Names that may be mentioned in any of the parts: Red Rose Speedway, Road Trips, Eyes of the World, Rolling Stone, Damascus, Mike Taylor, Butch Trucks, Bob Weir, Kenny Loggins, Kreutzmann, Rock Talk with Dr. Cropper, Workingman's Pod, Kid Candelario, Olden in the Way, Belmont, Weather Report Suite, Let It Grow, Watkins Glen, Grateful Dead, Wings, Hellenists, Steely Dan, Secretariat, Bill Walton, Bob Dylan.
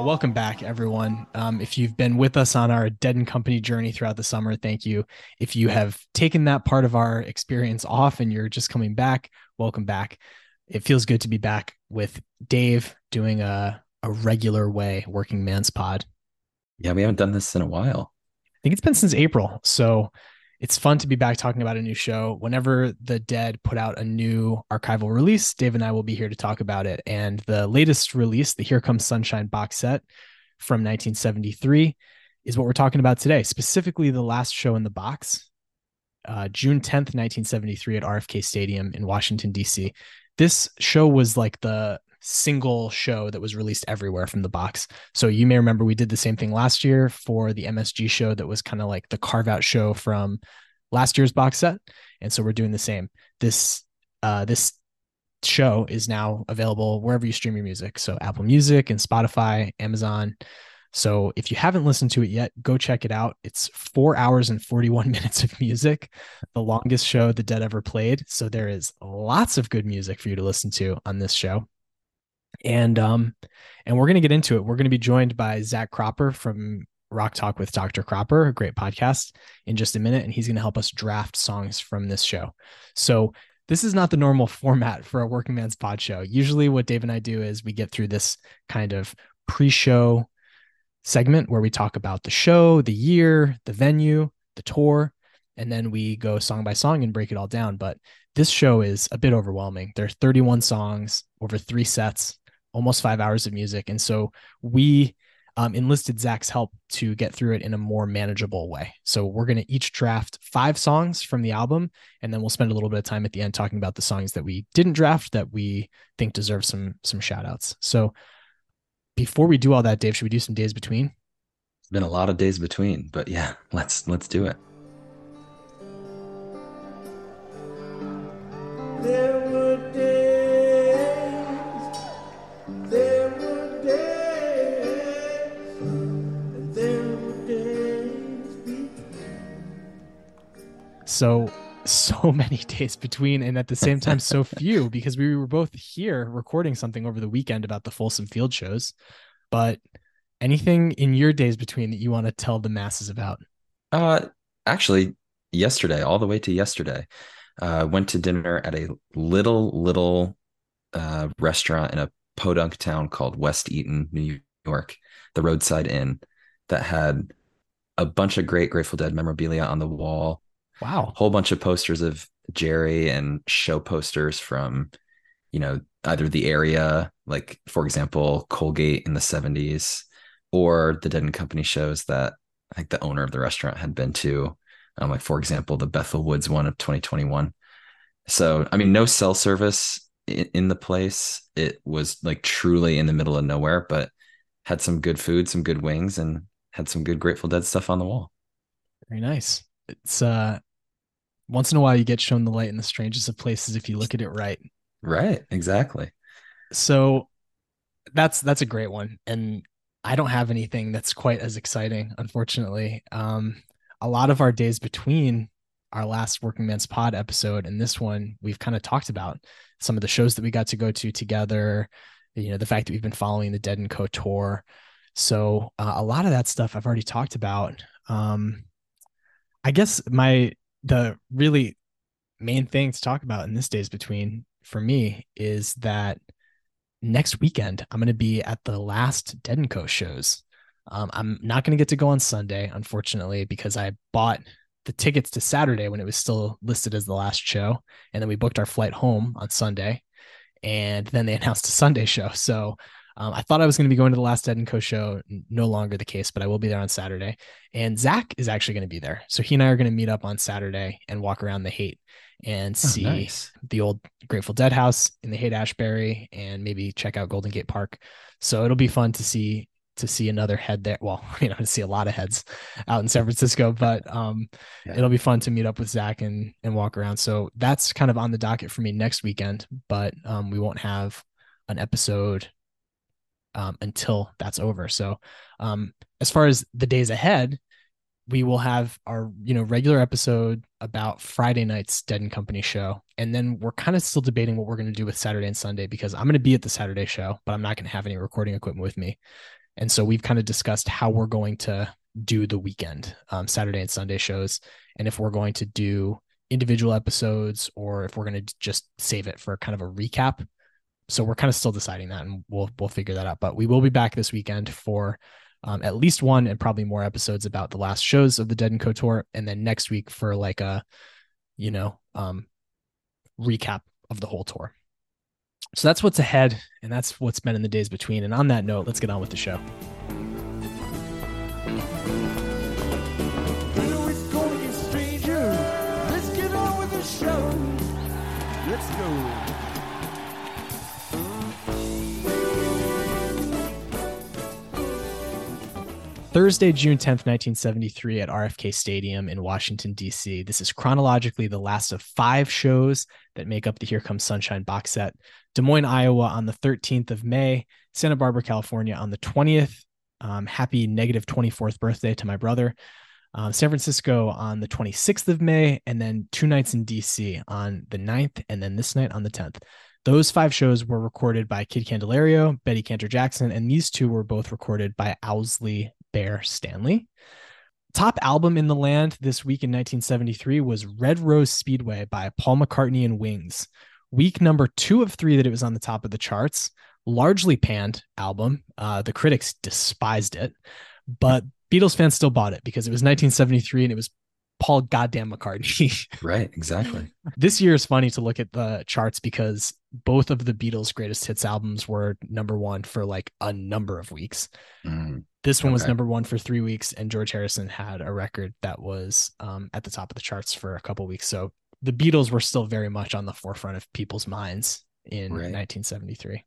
Well, welcome back, everyone. If you've been with us on our Dead and Company journey throughout the summer, thank you. If you have taken that part of our experience off and you're just coming back, welcome back. It feels good to be back with Dave doing a regular way working man's pod. Yeah, we haven't done this in a while. I think it's been since April. So it's fun to be back talking about a new show. Whenever the Dead put out a new archival release, Dave and I will be here to talk about it. And the latest release, the Here Comes Sunshine box set from 1973, is what we're talking about today, specifically the last show in the box, June 10th, 1973 at RFK Stadium in Washington, D.C. This show was like the single show that was released everywhere from the box. So you may remember we did the same thing last year for the MSG show that was kind of like the carve out show from last year's box set. And so we're doing the same. This show is now available wherever you stream your music. So Apple Music and Spotify, Amazon. So if you haven't listened to it yet, go check it out. It's 4 hours and 41 minutes of music, the longest show the Dead ever played. So there is lots of good music for you to listen to on this show. And we're going to get into it. We're going to be joined by Zach Cropper from Rock Talk with Dr. Cropper, a great podcast, in just a minute. And he's going to help us draft songs from this show. So this is not the normal format for a working man's pod show. Usually what Dave and I do is we get through this kind of pre-show segment where we talk about the show, the year, the venue, the tour, and then we go song by song and break it all down. But this show is a bit overwhelming. There are 31 songs over 3 sets. Almost 5 hours of music. And so we enlisted Zach's help to get through it in a more manageable way. So we're going to each draft 5 songs from the album, and then we'll spend a little bit of time at the end talking about the songs that we didn't draft that we think deserve some shout outs. So before we do all that, Dave, should we do some days between? It's been a lot of days between, but yeah, let's do it. So many days between, and at the same time, so few, because we were both here recording something over the weekend about the Folsom Field shows. But anything in your days between that you want to tell the masses about? Actually, yesterday, all the way to yesterday, went to dinner at a little restaurant in a podunk town called West Eaton, New York, the roadside inn that had a bunch of great Grateful Dead memorabilia on the wall. Wow. Whole bunch of posters of Jerry and show posters from, you know, either the area, like, for example, Colgate in the 70s, or the Dead and Company shows that I think the owner of the restaurant had been to, like, for example, the Bethel Woods one of 2021. So, I mean, no cell service in the place. It was like truly in the middle of nowhere, but had some good food, some good wings, and had some good Grateful Dead stuff on the wall. Very nice. It's once in a while you get shown the light in the strangest of places if you look at it right. Right, exactly. So that's a great one. And I don't have anything that's quite as exciting, unfortunately. A lot of our days between our last Working Man's Pod episode and this one, we've kind of talked about some of the shows that we got to go to together, you know, the fact that we've been following the Dead and Co tour. So a lot of that stuff I've already talked about. I guess the really main thing to talk about in this days between for me is that next weekend, I'm going to be at the last Dead & Co shows. I'm not going to get to go on Sunday, unfortunately, because I bought the tickets to Saturday when it was still listed as the last show. And then we booked our flight home on Sunday, and then they announced a Sunday show. So I thought I was going to be going to the last Dead & Co show, no longer the case, but I will be there on Saturday. And Zach is actually going to be there. So he and I are going to meet up on Saturday and walk around the Haight and see the old Grateful Dead house in the Haight Ashbury, and maybe check out Golden Gate Park. So it'll be fun to see another head there. Well, you know, to see a lot of heads out in San Francisco, but It'll be fun to meet up with Zach and walk around. So that's kind of on the docket for me next weekend, but we won't have an episode until that's over. So, as far as the days ahead, we will have our, you know, regular episode about Friday night's Dead and Company show. And then we're kind of still debating what we're going to do with Saturday and Sunday, because I'm going to be at the Saturday show, but I'm not going to have any recording equipment with me. And so we've kind of discussed how we're going to do the weekend, Saturday and Sunday shows, and if we're going to do individual episodes or if we're going to just save it for kind of a recap. So we're kind of still deciding that, and we'll figure that out. But we will be back this weekend for at least one and probably more episodes about the last shows of the Dead and Co tour, and then next week for like a, recap of the whole tour. So that's what's ahead, and that's what's been in the days between. And on that note, let's get on with the show. Let's go. Thursday, June 10th, 1973 at RFK Stadium in Washington, D.C. This is chronologically the last of five shows that make up the Here Comes Sunshine box set. Des Moines, Iowa on the 13th of May, Santa Barbara, California on the 20th. Happy negative 24th birthday to my brother. San Francisco on the 26th of May, and then two nights in DC on the 9th, and then this night on the 10th. Those five shows were recorded by Kid Candelario, Betty Cantor Jackson, and these two were both recorded by Owsley Bear Stanley. Top album in the land this week in 1973 was Red Rose Speedway by Paul McCartney and Wings. Week number 2 of 3 that it was on the top of the charts, largely panned album. The critics despised it, but Beatles fans still bought it because it was 1973 and it was Paul goddamn McCartney. Right, exactly. This year is funny to look at the charts because both of the Beatles' greatest hits albums were number one for like a number of weeks. This one was number one for 3 weeks, and George Harrison had a record that was at the top of the charts for a couple of weeks. So the Beatles were still very much on the forefront of people's minds in 1973.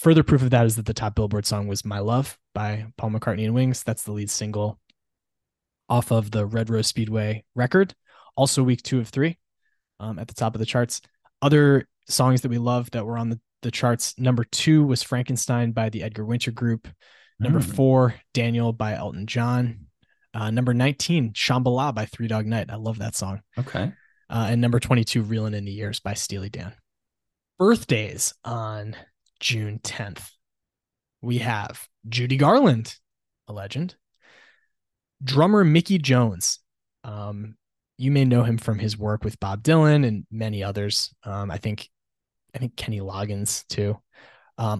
Further proof of that is that the top Billboard song was My Love by Paul McCartney and Wings. That's the lead single off of the Red Rose Speedway record. Also week 2 of 3 at the top of the charts. Other songs that we love that were on the charts. Number 2 was Frankenstein by the Edgar Winter Group. Number 4, Daniel by Elton John. Number 19, Shambhala by Three Dog Night. I love that song. Okay. And number 22, Reelin' in the Years by Steely Dan. Birthdays on June 10th. We have Judy Garland, a legend. Drummer Mickey Jones. You may know him from his work with Bob Dylan and many others. I think Kenny Loggins too.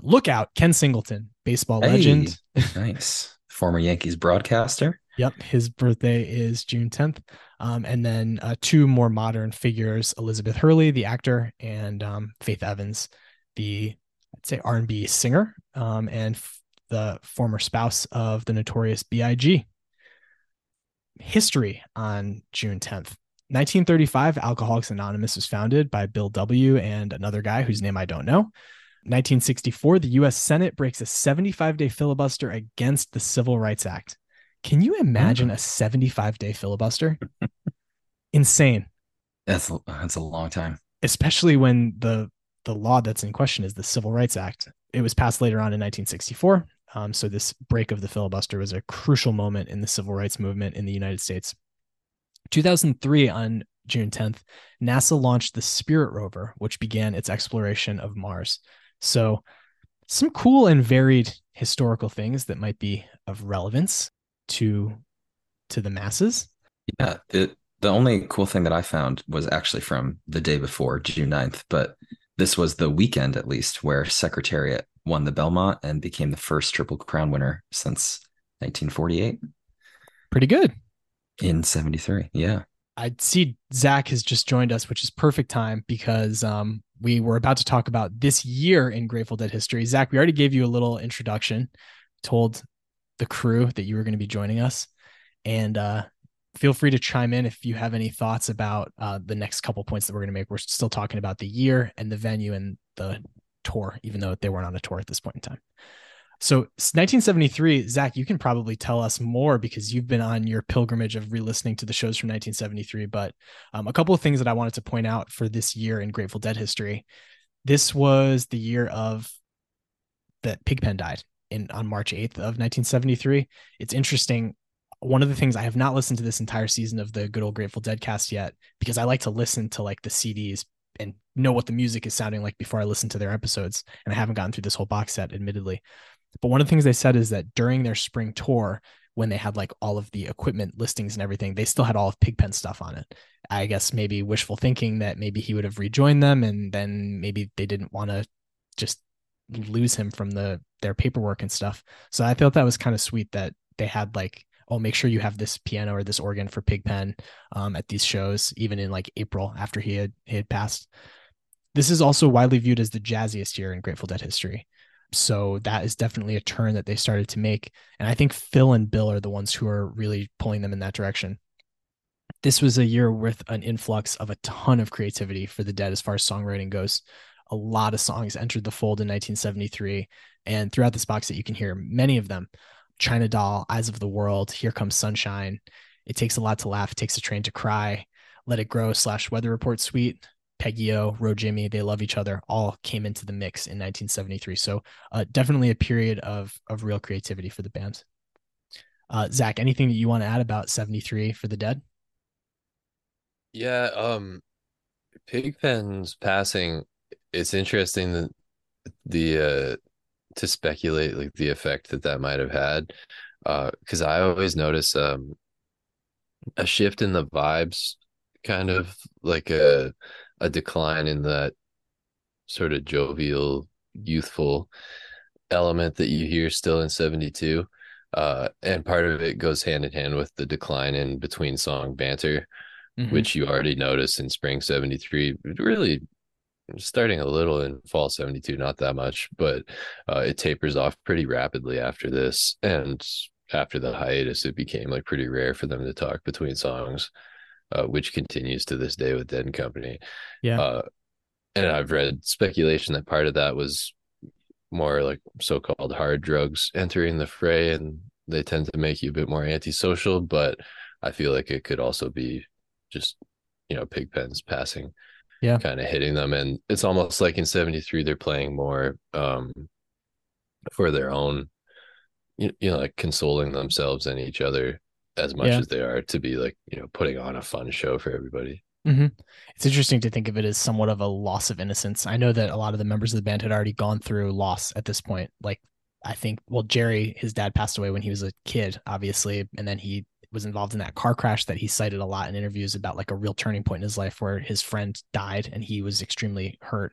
Look out, Ken Singleton, baseball legend. Nice. Former Yankees broadcaster. Yep. His birthday is June 10th. And then 2 more modern figures, Elizabeth Hurley, the actor, and Faith Evans, the I'd say R&B singer, and the former spouse of the notorious B.I.G. History on June 10th, 1935, Alcoholics Anonymous was founded by Bill W. and another guy whose name I don't know. 1964, the U.S. Senate breaks a 75-day filibuster against the Civil Rights Act. Can you imagine a 75-day filibuster? Insane. That's a long time. Especially when the law that's in question is the Civil Rights Act. It was passed later on in 1964. So this break of the filibuster was a crucial moment in the civil rights movement in the United States. 2003 on June 10th, NASA launched the Spirit rover, which began its exploration of Mars. So some cool and varied historical things that might be of relevance to the masses. Yeah. The only cool thing that I found was actually from the day before, June 9th, but this was the weekend, at least, where Secretariat won the Belmont and became the first Triple Crown winner since 1948. Pretty good. In 73, yeah. I see Zach has just joined us, which is perfect time because we were about to talk about this year in Grateful Dead history. Zach, we already gave you a little introduction, told the crew that you were going to be joining us, and feel free to chime in if you have any thoughts about the next couple points that we're going to make. We're still talking about the year and the venue and the tour, even though they weren't on a tour at this point in time. So 1973, Zach, you can probably tell us more because you've been on your pilgrimage of re-listening to the shows from 1973. But a couple of things that I wanted to point out for this year in Grateful Dead history. This was the year of that Pigpen died on March 8th of 1973. It's interesting. One of the things, I have not listened to this entire season of the Good Old Grateful Dead cast yet, because I like to listen to like the CDs and know what the music is sounding like before I listen to their episodes. And I haven't gotten through this whole box set, admittedly. But one of the things they said is that during their spring tour, when they had like all of the equipment listings and everything, they still had all of Pigpen stuff on it. I guess maybe wishful thinking that maybe he would have rejoined them, and then maybe they didn't want to just lose him from their paperwork and stuff. So I thought that was kind of sweet that they had like, oh, make sure you have this piano or this organ for Pigpen at these shows, even in like April after he had passed. This is also widely viewed as the jazziest year in Grateful Dead history. So that is definitely a turn that they started to make. And I think Phil and Bill are the ones who are really pulling them in that direction. This was a year with an influx of a ton of creativity for the Dead as far as songwriting goes. A lot of songs entered the fold in 1973. And throughout this box set, you can hear many of them. China Doll, Eyes of the World, Here Comes Sunshine, It Takes a Lot to Laugh, It Takes a Train to Cry, Let It Grow / Weather Report Suite, Peggy O, Roe Jimmy, They Love Each Other, all came into the mix in 1973. So definitely a period of real creativity for the band. Zach, anything that you want to add about 73 for the Dead? Yeah, Pigpen's passing, it's interesting that to speculate like the effect that might have had, because I always notice a shift in the vibes, kind of like a decline in that sort of jovial, youthful element that you hear still in 72, and part of it goes hand in hand with the decline in between song banter, which you already notice in spring 73, really starting a little in fall 72, not that much, but it tapers off pretty rapidly after this. And after the hiatus, it became like pretty rare for them to talk between songs, which continues to this day with Dead and Company. Yeah. And I've read speculation that part of that was more like so-called hard drugs entering the fray, and they tend to make you a bit more antisocial, but I feel like it could also be just, Pigpen's passing. Yeah, kind of hitting them. And it's almost like in 73, they're playing more for their own, like consoling themselves and each other as much as they are to be like, putting on a fun show for everybody. Mm-hmm. It's interesting to think of it as somewhat of a loss of innocence. I know that a lot of the members of the band had already gone through loss at this point. Like, I think, Jerry, his dad passed away when he was a kid, obviously. And then he was involved in that car crash that he cited a lot in interviews about, like a real turning point in his life where his friend died and he was extremely hurt.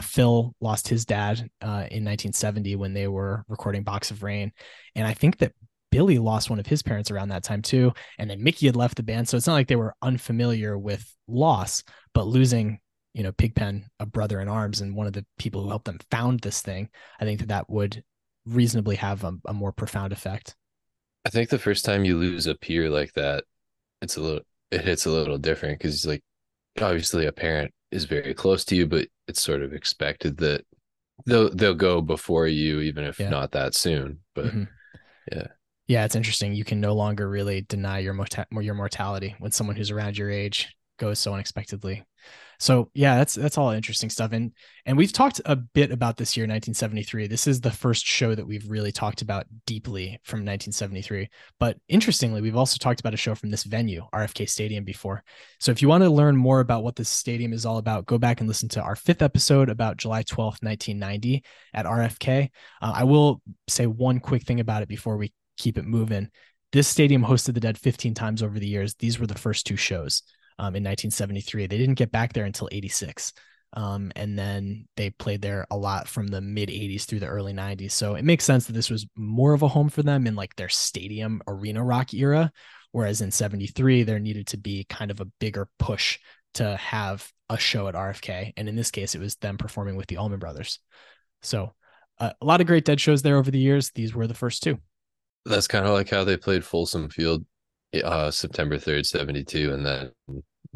Phil lost his dad in 1970 when they were recording Box of Rain. And I think that Billy lost one of his parents around that time too. And then Mickey had left the band. So it's not like they were unfamiliar with loss, but losing, Pigpen, a brother in arms, and one of the people who helped them found this thing, I think that would reasonably have a more profound effect. I think the first time you lose a peer like that, it hits a little different, because like obviously a parent is very close to you, but it's sort of expected that they'll go before you, even if not that soon. But yeah, it's interesting. You can no longer really deny your mortality when someone who's around your age goes so unexpectedly. So yeah, that's all interesting stuff. And we've talked a bit about this year, 1973. This is the first show that we've really talked about deeply from 1973. But interestingly, we've also talked about a show from this venue, RFK Stadium, before. So if you want to learn more about what this stadium is all about, go back and listen to our 5th episode about July 12th, 1990 at RFK. I will say one quick thing about it before we keep it moving. This stadium hosted the Dead 15 times over the years. These were the first two shows. In 1973, they didn't get back there until 86. And then they played there a lot from the mid 80s through the early 90s. So it makes sense that this was more of a home for them in like their stadium arena rock era. Whereas in 73, there needed to be kind of a bigger push to have a show at RFK. And in this case, it was them performing with the Allman Brothers. So a lot of great Dead shows there over the years. These were the first two. That's kind of like how they played Folsom Field. September 3rd, 72, and then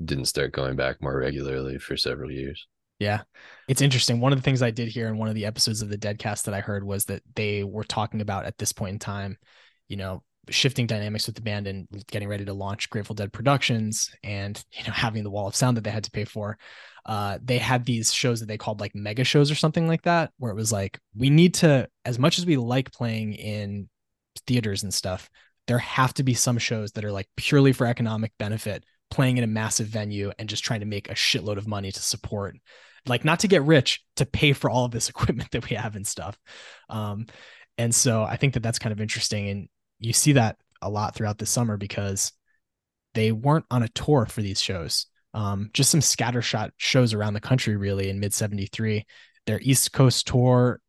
didn't start going back more regularly for several years. Yeah. It's interesting. One of the things I did hear in one of the episodes of the Deadcast that I heard was that they were talking about at this point in time, shifting dynamics with the band and getting ready to launch Grateful Dead Productions and, having the wall of sound that they had to pay for. They had these shows that they called like mega shows or something like that, where it was like, we need to, as much as we like playing in theaters and stuff, there have to be some shows that are like purely for economic benefit, playing in a massive venue and just trying to make a shitload of money to support, like not to get rich, to pay for all of this equipment that we have and stuff. And so I think that that's kind of interesting. And you see that a lot throughout the summer because they weren't on a tour for these shows. Just some scattershot shows around the country, really, in mid-73. Their East Coast tour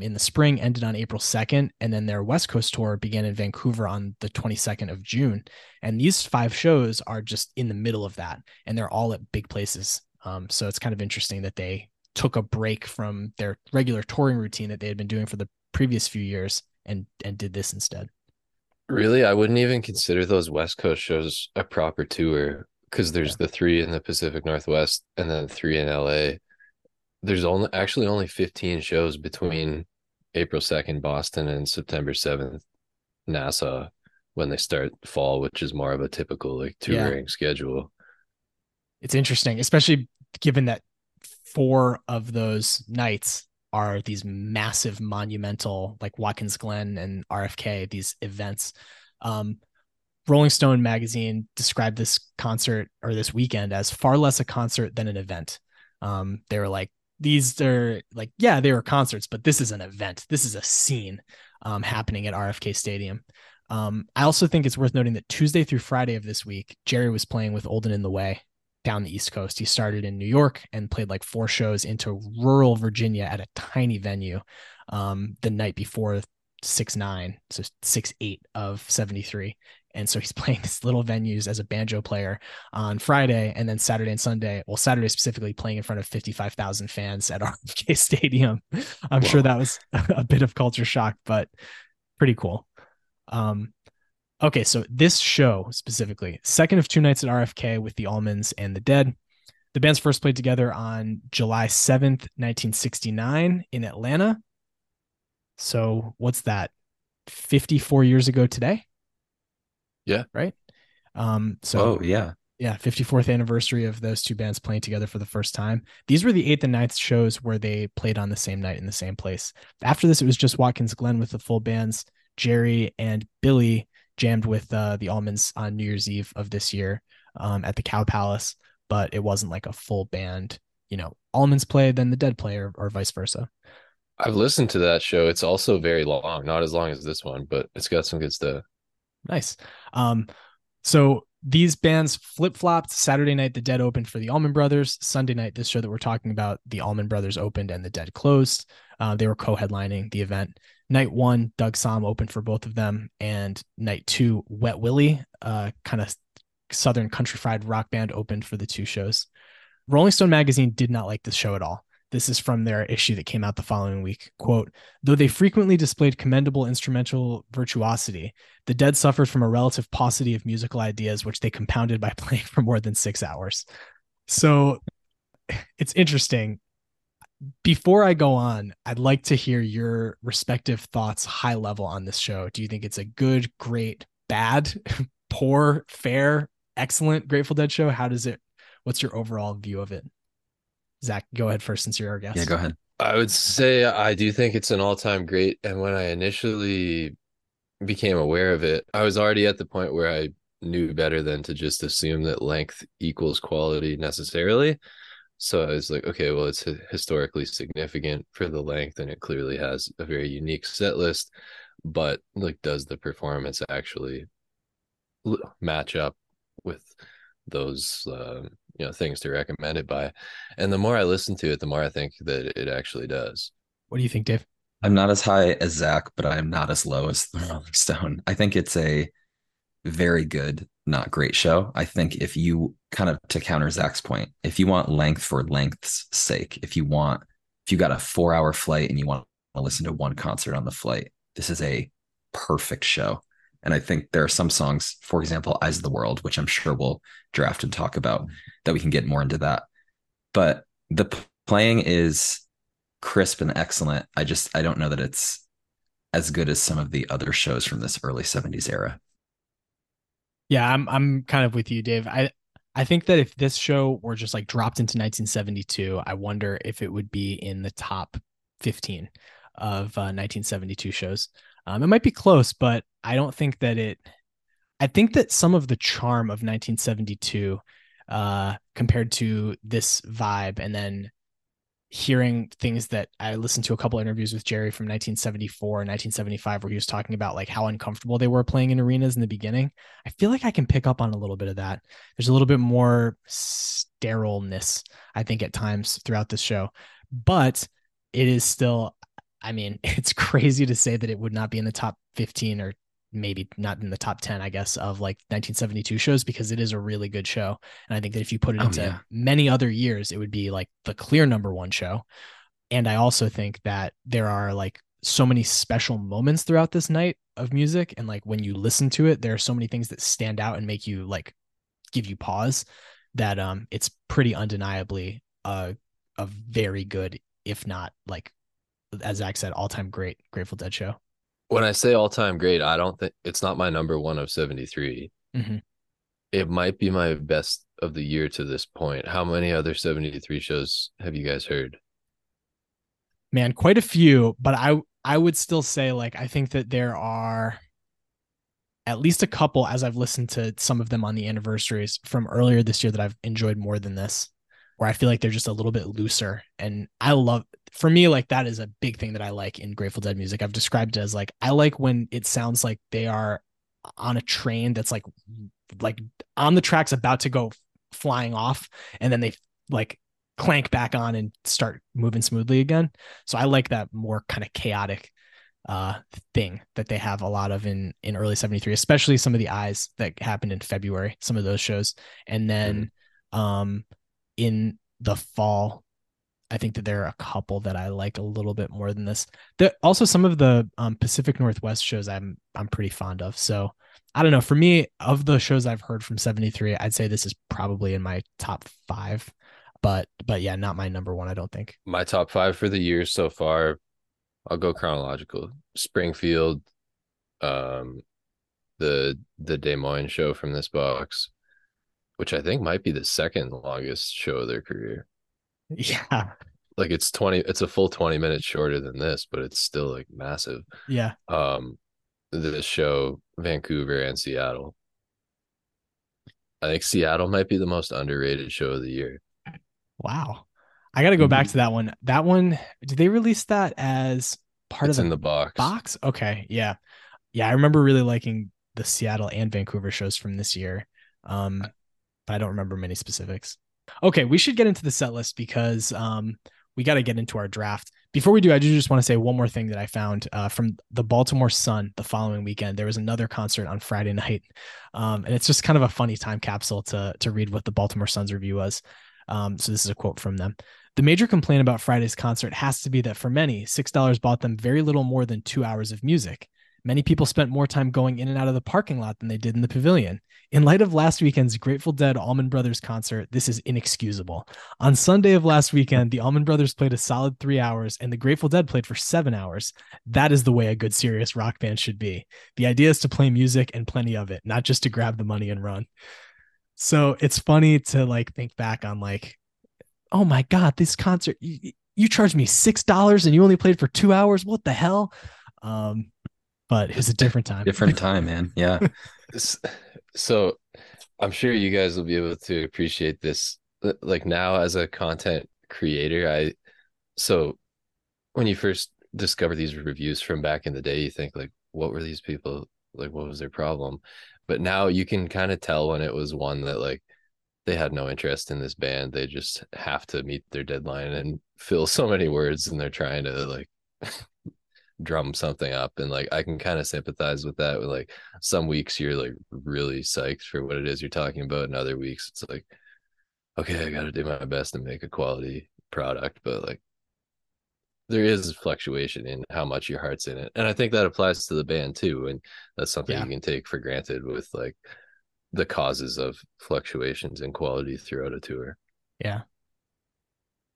in the spring ended on April 2nd, and then their West Coast tour began in Vancouver on the 22nd of June. And these five shows are just in the middle of that, and they're all at big places. So it's kind of interesting that they took a break from their regular touring routine that they had been doing for the previous few years and did this instead. Really, I wouldn't even consider those West Coast shows a proper tour. Because there's the three in the Pacific Northwest and then three in LA. There's only 15 shows between April 2nd, Boston, and September 7th, Nassau, when they start fall, which is more of a typical like touring schedule. It's interesting, especially given that four of those nights are these massive monumental, like Watkins Glen and RFK, these events. Rolling Stone magazine described this concert or this weekend as far less a concert than an event. They were like, these are like, yeah, they were concerts, but this is an event. This is a scene happening at RFK Stadium. I also think it's worth noting that Tuesday through Friday of this week, Jerry was playing with Olden in the Way down the East Coast. He started in New York and played like four shows into rural Virginia at a tiny venue the night before 6/9, so 6/8 of 73. And so he's playing these little venues as a banjo player on Friday, and then Saturday and Sunday, well, Saturday specifically, playing in front of 55,000 fans at RFK Stadium. I'm sure that was a bit of culture shock, but pretty cool. Okay, so this show specifically, second of two nights at RFK with the Allmans and the Dead. The bands first played together on July 7th, 1969 in Atlanta. So what's that? 54 years ago today? Yeah. Right. So yeah. 54th anniversary of those two bands playing together for the first time. These were the 8th and 9th shows where they played on the same night in the same place. After this, it was just Watkins Glen with the full bands. Jerry and Billy jammed with the Allmans on New Year's Eve of this year at the Cow Palace, but it wasn't like a full band, you know, Allmans play, then the Dead play, or vice versa. I've listened to that show. It's also very long, not as long as this one, but it's got some good stuff. Nice. So these bands flip-flopped. Saturday night, the Dead opened for the Allman Brothers. Sunday night, this show that we're talking about, the Allman Brothers opened and the Dead closed. They were co-headlining the event. Night one, Doug Somm opened for both of them. And night two, Wet Willie, kind of Southern country fried rock band, opened for the two shows. Rolling Stone magazine did not like this show at all. This is from their issue that came out the following week. Quote, though they frequently displayed commendable instrumental virtuosity, the Dead suffered from a relative paucity of musical ideas, which they compounded by playing for more than 6 hours. So it's interesting. Before I go on, I'd like to hear your respective thoughts high level on this show. Do you think it's a good, great, bad, poor, fair, excellent Grateful Dead show? How does it, what's your overall view of it? Zach, go ahead first since you're our guest. Yeah, go ahead. I would say I do think it's an all-time great. And when I initially became aware of it, I was already at the point where I knew better than to just assume that length equals quality necessarily. So I was like, okay, well, it's historically significant for the length, and it clearly has a very unique set list. But like, does the performance actually match up with those things to recommend it by? And the more I listen to it, the more I think that it actually does. What do you think, Dave? I'm not as high as Zach, but I'm not as low as the Rolling Stone. I think it's a very good, not great show. I think if you kind of, to counter Zach's point, if you want length for length's sake, if you got a 4-hour flight and you want to listen to one concert on the flight, this is a perfect show. And I think there are some songs, for example, Eyes of the World, which I'm sure we'll draft and talk about, that we can get more into that. But the playing is crisp and excellent. I don't know that it's as good as some of the other shows from this early 70s era. Yeah, I'm kind of with you, Dave. I think that if this show were just like dropped into 1972, I wonder if it would be in the top 15 of 1972 shows. It might be close, but I don't think that I think that some of the charm of 1972 compared to this vibe, and then hearing things that I listened to a couple interviews with Jerry from 1974 and 1975, where he was talking about like how uncomfortable they were playing in arenas in the beginning. I feel like I can pick up on a little bit of that. There's a little bit more sterileness, I think, at times throughout this show, but it is still, I mean, it's crazy to say that it would not be in the top 15 or maybe not in the top 10, I guess, of like 1972 shows, because it is a really good show. And I think that if you put it into many other years, it would be like the clear #1 show. And I also think that there are like so many special moments throughout this night of music. And like when you listen to it, there are so many things that stand out and make you like give you pause that it's pretty undeniably a very good, if not like, as Zach said, all-time great Grateful Dead show. When I say all-time great, I don't think it's not my #1 of 73. Mm-hmm. It might be my best of the year to this point. How many other 73 shows have you guys heard? Man, quite a few, but I would still say like I think that there are at least a couple, as I've listened to some of them on the anniversaries from earlier this year, that I've enjoyed more than this, where I feel like they're just a little bit looser. And I love, for me, like that is a big thing that I like in Grateful Dead music. I've described it as like, I like when it sounds like they are on a train that's like on the tracks about to go flying off, and then they like clank back on and start moving smoothly again. So I like that more kind of chaotic thing that they have a lot of in early 73, especially some of the Eyes that happened in February, some of those shows. And then, in the fall, I think that there are a couple that I like a little bit more than this. There, also, some of the Pacific Northwest shows I'm pretty fond of. So I don't know. For me, of the shows I've heard from 73, I'd say this is probably in my top 5. But yeah, not my #1, I don't think. My top 5 for the year so far, I'll go chronological. Springfield, the Des Moines show from this box, which I think might be the second longest show of their career. Yeah. Like it's a full 20 minutes shorter than this, but it's still like massive. Yeah. The show, Vancouver and Seattle. I think Seattle might be the most underrated show of the year. Wow. I got to go back to that one. That one, did they release that as part of in the box? Okay. Yeah. Yeah. I remember really liking the Seattle and Vancouver shows from this year. But I don't remember many specifics. Okay, we should get into the set list because we got to get into our draft. Before we do, I do just want to say one more thing that I found from the Baltimore Sun the following weekend. There was another concert on Friday night, and it's just kind of a funny time capsule to read what the Baltimore Sun's review was. So this is a quote from them. The major complaint about Friday's concert has to be that for many, $6 bought them very little more than 2 hours of music. Many people spent more time going in and out of the parking lot than they did in the pavilion. In light of last weekend's Grateful Dead Allman Brothers concert, this is inexcusable. On Sunday of last weekend, the Allman Brothers played a solid 3 hours and the Grateful Dead played for 7 hours. That is the way a good serious rock band should be. The idea is to play music and plenty of it, not just to grab the money and run. So it's funny to like think back on like, oh my God, this concert, you charged me $6 and you only played for 2 hours. What the hell? But it was a different time. Different time, man. Yeah. So I'm sure you guys will be able to appreciate this. Like now as a content creator, so when you first discover these reviews from back in the day, you think like, what were these people? Like, what was their problem? But now you can kind of tell when it was one that like, they had no interest in this band. They just have to meet their deadline and fill so many words. And they're trying to like, drum something up, and like I can kind of sympathize with that. With like some weeks you're like really psyched for what it is you're talking about, and other weeks it's like, okay, I gotta do my best and make a quality product. But like there is fluctuation in how much your heart's in it, and I think that applies to the band too, and that's something you can take for granted with like the causes of fluctuations in quality throughout a tour. Yeah,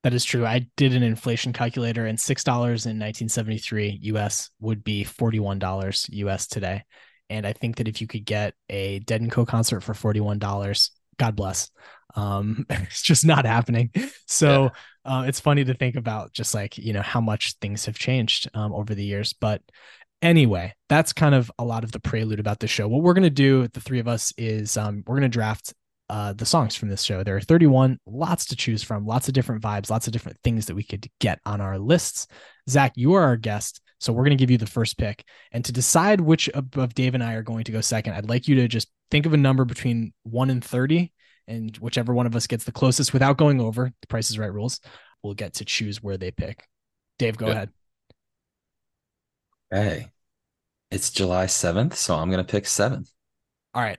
that is true. I did an inflation calculator, and $6 in 1973 US would be $41 US today. And I think that if you could get a Dead & Co concert for $41, God bless. It's just not happening. So it's funny to think about just like, you know, how much things have changed over the years. But anyway, that's kind of a lot of the prelude about the show. What we're going to do, the three of us, is we're going to draft the songs from this show. There are 31, lots to choose from, lots of different vibes, lots of different things that we could get on our lists. Zach, you are our guest, so we're going to give you the first pick. And to decide which of Dave and I are going to go second, I'd like you to just think of a number between 1 and 30, and whichever one of us gets the closest without going over the Price is Right rules, we'll get to choose where they pick. Dave, go ahead. Hey, it's July 7th, so I'm going to pick 7. All right.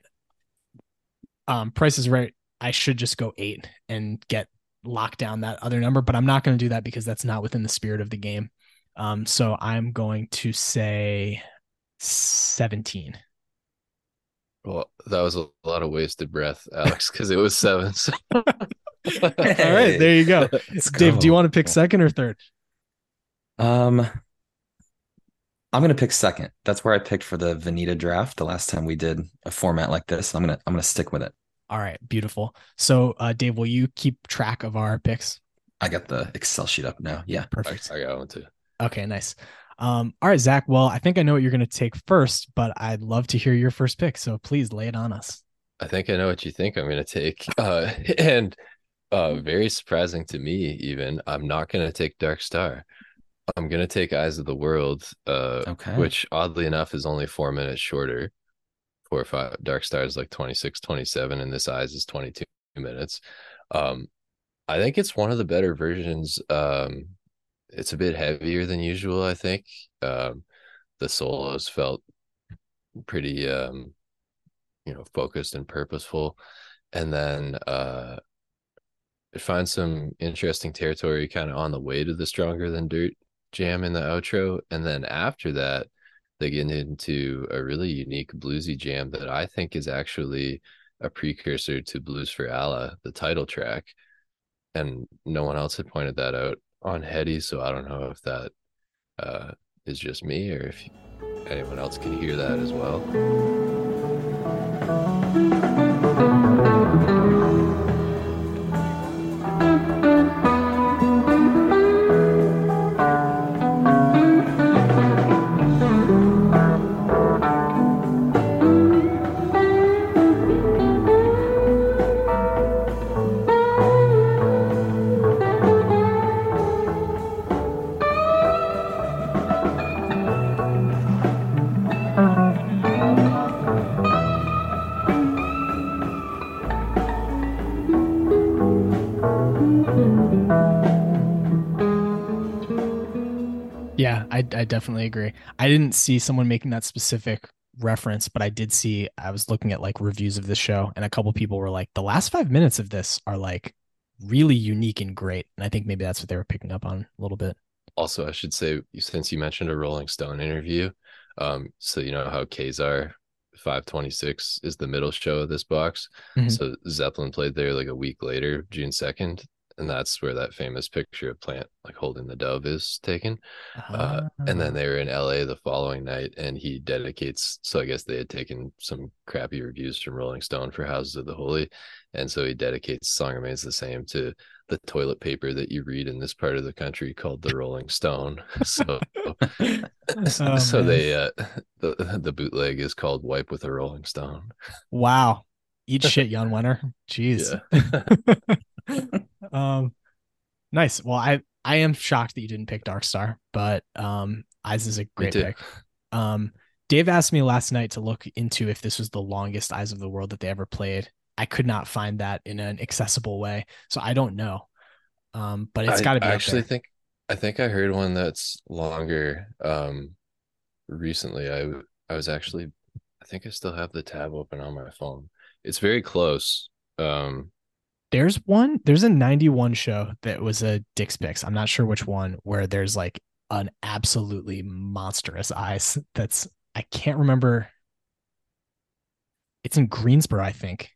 Price is Right. I should just go 8 and get locked down that other number, but I'm not going to do that because that's not within the spirit of the game. So I'm going to say 17. Well, that was a lot of wasted breath, Alex, because it was 7. So. All right, there you go. Dave, do you want to pick second or third? I'm going to pick second. That's where I picked for the Veneta draft. The last time we did a format like this, I'm going to stick with it. All right. Beautiful. So Dave, will you keep track of our picks? I got the Excel sheet up now. Yeah. Perfect. I got one too. Okay. Nice. All right, Zach. Well, I think I know what you're going to take first, but I'd love to hear your first pick. So please lay it on us. I think I know what you think I'm going to take. And very surprising to me, even, I'm not going to take Dark Star. I'm going to take Eyes of the World, which oddly enough is only 4 minutes shorter. 4 or 5. Dark Star is like 26, 27, and this Eyes is 22 minutes. I think it's one of the better versions. It's a bit heavier than usual, I think. The solos felt pretty, focused and purposeful. And then it finds some interesting territory kind of on the way to the Stronger Than Dirt jam in the outro, and then after that they get into a really unique bluesy jam that I think is actually a precursor to Blues for Allah, the title track, and no one else had pointed that out on Heady, so I don't know if that is just me or if anyone else can hear that as well. I definitely agree. I didn't see someone making that specific reference, but I was looking at like reviews of the show, and a couple people were like, the last 5 minutes of this are like really unique and great. And I think maybe that's what they were picking up on a little bit. Also, I should say, since you mentioned a Rolling Stone interview, so you know how Quasar 526 is the middle show of this box. Mm-hmm. So Zeppelin played there like a week later, June 2nd. And that's where that famous picture of Plant like holding the dove is taken. And then they were in LA the following night, and he dedicates. So I guess they had taken some crappy reviews from Rolling Stone for Houses of the Holy. And so he dedicates Song Remains the Same to the toilet paper that you read in this part of the country called the Rolling Stone. So, they, the bootleg is called Wipe with a Rolling Stone. Wow. Eat shit, Jan Wenner. Jeez. Yeah. Nice. Well, I am shocked that you didn't pick Dark Star, but Eyes is a great pick. Dave asked me last night to look into if this was the longest Eyes of the World that they ever played. I could not find that in an accessible way, so I don't know. But it's got to be. I actually think I heard one that's longer. Recently, I was actually, I think I still have the tab open on my phone. It's very close. There's a 91 show that was a Dick's Picks. I'm not sure which one, where there's like an absolutely monstrous ice. I can't remember. It's in Greensboro, I think,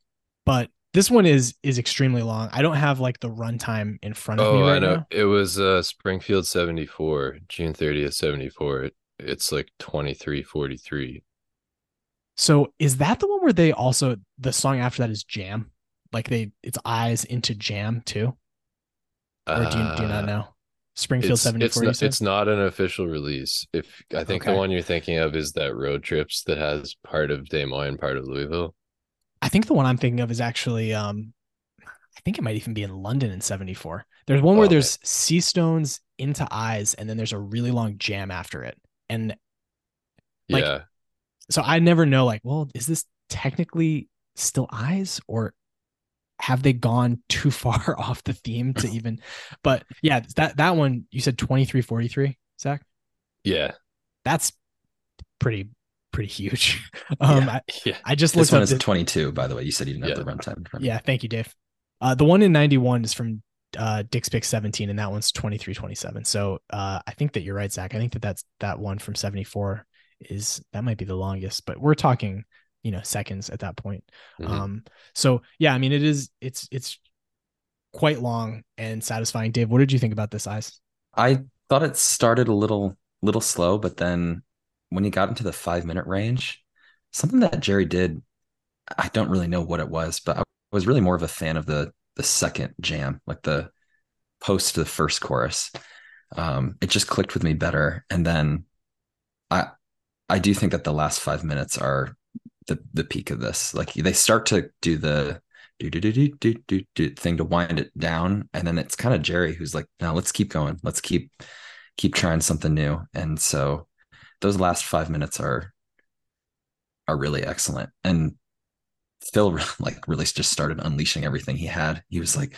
but this one is extremely long. I don't have like the runtime in front of me right now. It was Springfield 74, June 30th, 74. It's like 23:43. So is that the one where they also, the song after that is Jam? Like it's Eyes into Jam too, or do you not know? Springfield 74. It's not an official release. If I think the one you're thinking of is that Road Trips that has part of Des Moines, part of Louisville. I think the one I'm thinking of is actually, I think it might even be in London in 74. There's one where there's Sea Stones into Eyes, and then there's a really long jam after it. And like, yeah. So I never know, like, well, is this technically still Eyes, or have they gone too far off the theme to even, but yeah, that one, you said 2343, Zach? Yeah. That's pretty huge. I just looked up. This one is 22, by the way. You said you didn't have the runtime. Yeah. Thank you, Dave. The one in 91 is from Dick's Pick 17, and that one's 2327. So I think that you're right, Zach. I think that's that one from 74 that might be the longest, but we're talking, seconds at that point. Mm-hmm. So yeah, I mean, it's quite long and satisfying. Dave, what did you think about this, Eyes? I thought it started a little slow, but then when you got into the 5-minute range, something that Jerry did, I don't really know what it was, but I was really more of a fan of the second jam, like the post to the first chorus. It just clicked with me better. And then I do think that the last 5 minutes are the peak of this. Like, they start to do the do thing to wind it down, and then it's kind of Jerry who's like, no, let's keep going, let's keep trying something new. And so those last 5 minutes are really excellent. And Phil really just started unleashing everything he had. He was like,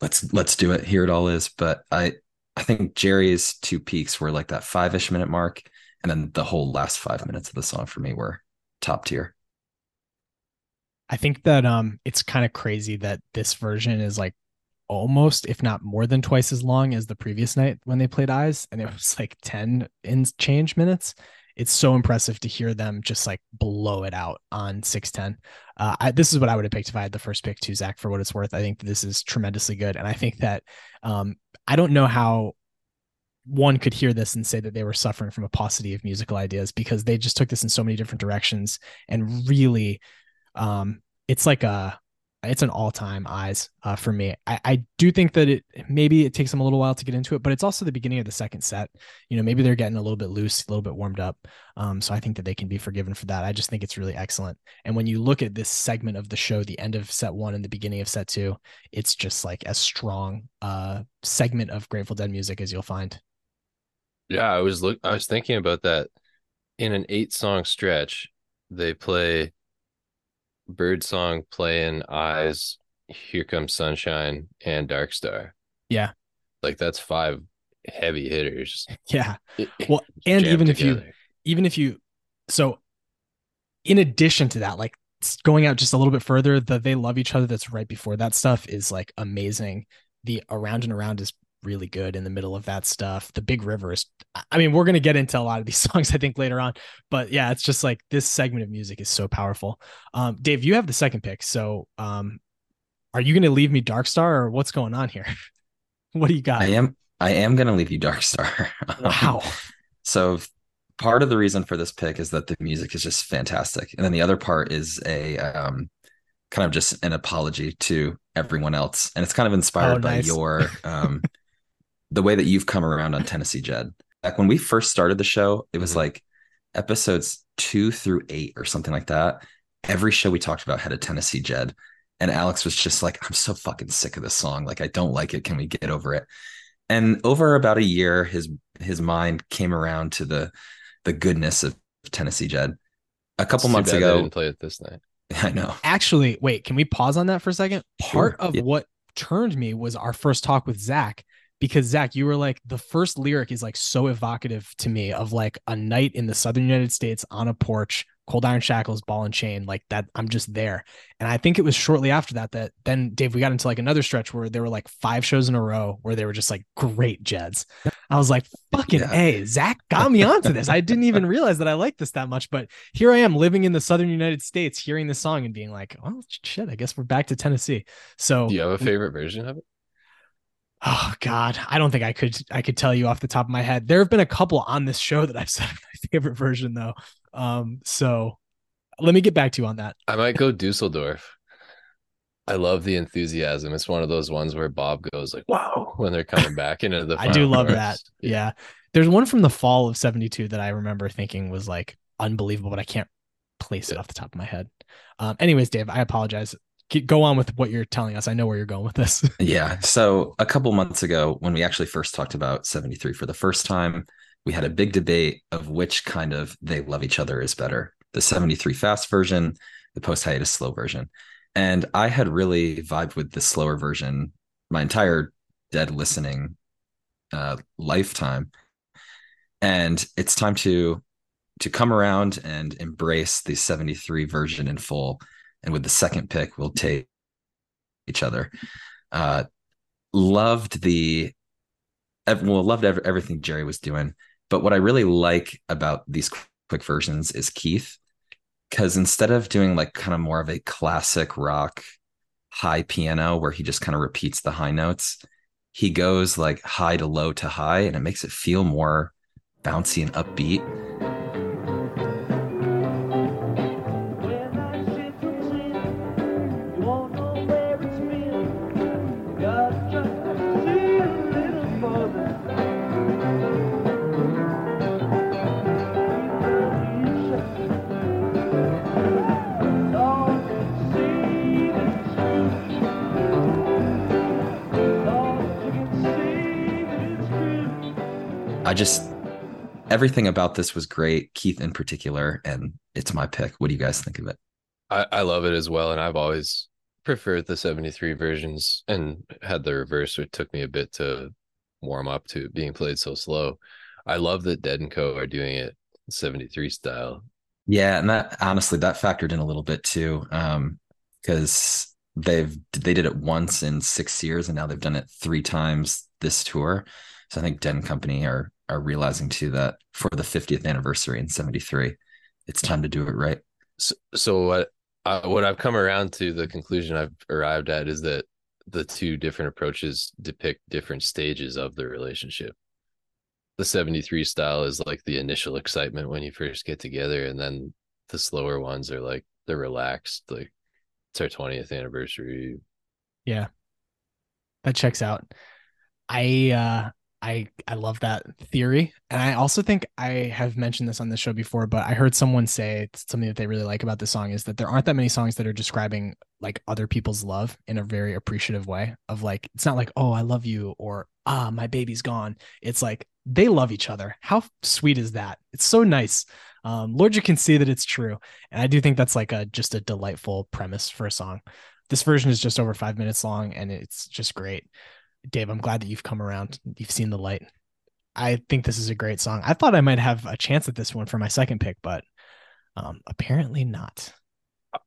let's do it, here it all is. But I think Jerry's two peaks were like that 5-ish minute mark, and then the whole last 5 minutes of the song for me were top tier. I think that it's kind of crazy that this version is like almost, if not more than twice as long as the previous night when they played Eyes, and it was like 10 and change minutes. It's so impressive to hear them just like blow it out on 610. This is what I would have picked if I had the first pick too, Zach, for what it's worth. I think this is tremendously good. And I think that I don't know how one could hear this and say that they were suffering from a paucity of musical ideas, because they just took this in so many different directions. And really, it's an all-time Eyes for me. I do think that it takes them a little while to get into it, but it's also the beginning of the second set. Maybe they're getting a little bit loose, a little bit warmed up. So I think that they can be forgiven for that. I just think it's really excellent. And when you look at this segment of the show, the end of set one and the beginning of set two, it's just like a strong segment of Grateful Dead music as you'll find. Yeah, I was thinking about that. In an 8-song stretch, they play Birdsong, playing Eyes, Here Comes Sunshine, and Dark Star. Yeah, like that's 5 heavy hitters. Yeah, well, and even if you, so in addition to that, like going out just a little bit further, They Love Each Other, that's right before that stuff, is like amazing. The Around and Around is really good in the middle of that stuff. The Big River is, I mean, we're going to get into a lot of these songs I think later on, but yeah, it's just like this segment of music is so powerful. Dave, you have the second pick. So are you going to leave me Dark Star, or what's going on here? What do you got? I am going to leave you Dark Star. Wow. So part of the reason for this pick is that the music is just fantastic. And then the other part is a kind of just an apology to everyone else. And it's kind of inspired by your, the way that you've come around on Tennessee Jed. Like when we first started the show, it was like episodes 2 through 8 or something like that. Every show we talked about had a Tennessee Jed, and Alex was just like, I'm so fucking sick of this song. Like, I don't like it. Can we get over it? And over about a year, his mind came around to the goodness of Tennessee Jed. A couple months ago, I didn't play it this night. I know. Actually, wait, can we pause on that for a second? Sure. Part of what turned me was our first talk with Zach. Because Zach, you were like, the first lyric is like so evocative to me of like a night in the Southern United States on a porch, cold iron shackles, ball and chain, like that. I'm just there. And I think it was shortly after that then, Dave, we got into like another stretch where there were like 5 shows in a row where they were just like great Jeds. I was like, fucking A, Zach got me onto this. I didn't even realize that I liked this that much, but here I am living in the Southern United States, hearing this song and being like, oh shit, I guess we're back to Tennessee. So do you have a favorite version of it? Oh God, I don't think I could tell you off the top of my head. There have been a couple on this show that I've said my favorite version though. So let me get back to you on that. I might go Dusseldorf. I love the enthusiasm. It's one of those ones where Bob goes like, wow, when they're coming back into the final I do love course. That. Yeah. There's one from the fall of 72 that I remember thinking was like unbelievable, but I can't place it off the top of my head. Anyways, Dave, I apologize. Go on with what you're telling us. I know where you're going with this. Yeah. So a couple months ago, when we actually first talked about 73 for the first time, we had a big debate of which kind of They Love Each Other is better, the 73 fast version, the post-hiatus slow version. And I had really vibed with the slower version my entire Dead listening lifetime. And it's time to come around and embrace the 73 version in full. And with the second pick, we'll take each other. Loved everything Jerry was doing. But what I really like about these quick versions is Keith, because instead of doing like kind of more of a classic rock high piano where he just kind of repeats the high notes, he goes like high to low to high, and it makes it feel more bouncy and upbeat. I just, everything about this was great, Keith in particular, and it's my pick. What do you guys think of it? I love it as well, and I've always preferred the 73 versions and had the reverse, so it took me a bit to warm up to it being played so slow. I love that Dead & Co. are doing it 73 style. Yeah, and that honestly, that factored in a little bit too, because they did it once in 6 years, and now they've done it 3 times this tour. So I think Dead and Company are realizing too that for the 50th anniversary in 73, it's time to do it right. So what I've come around to, the conclusion I've arrived at, is that the two different approaches depict different stages of the relationship. The 73 style is like the initial excitement when you first get together, and then the slower ones are like the relaxed, like it's our 20th anniversary. Yeah, that checks out. I love that theory. And I also think I have mentioned this on the show before, but I heard someone say something that they really like about this song is that there aren't that many songs that are describing like other people's love in a very appreciative way of like, it's not like, oh, I love you, or my baby's gone. It's like, they love each other. How sweet is that? It's so nice. Lord, you can see that it's true. And I do think that's like just a delightful premise for a song. This version is just over 5 minutes long, and it's just great. Dave, I'm glad that you've come around. You've seen the light. I think this is a great song. I thought I might have a chance at this one for my second pick, but apparently not.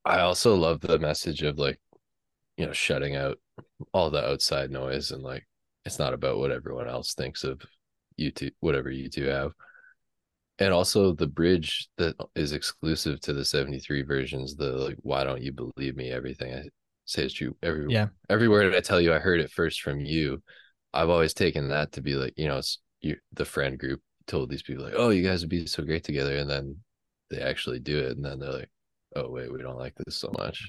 I also love the message of like, you know, shutting out all the outside noise, and like, it's not about what everyone else thinks of you two, whatever you two have. And also the bridge that is exclusive to the 73 versions, the like, why don't you believe me? Everything I say it's true. Every word I tell you, I heard it first from you. I've always taken that to be like, you know, it's the friend group told these people like, oh, you guys would be so great together, and then they actually do it, and then they're like, oh wait, we don't like this so much.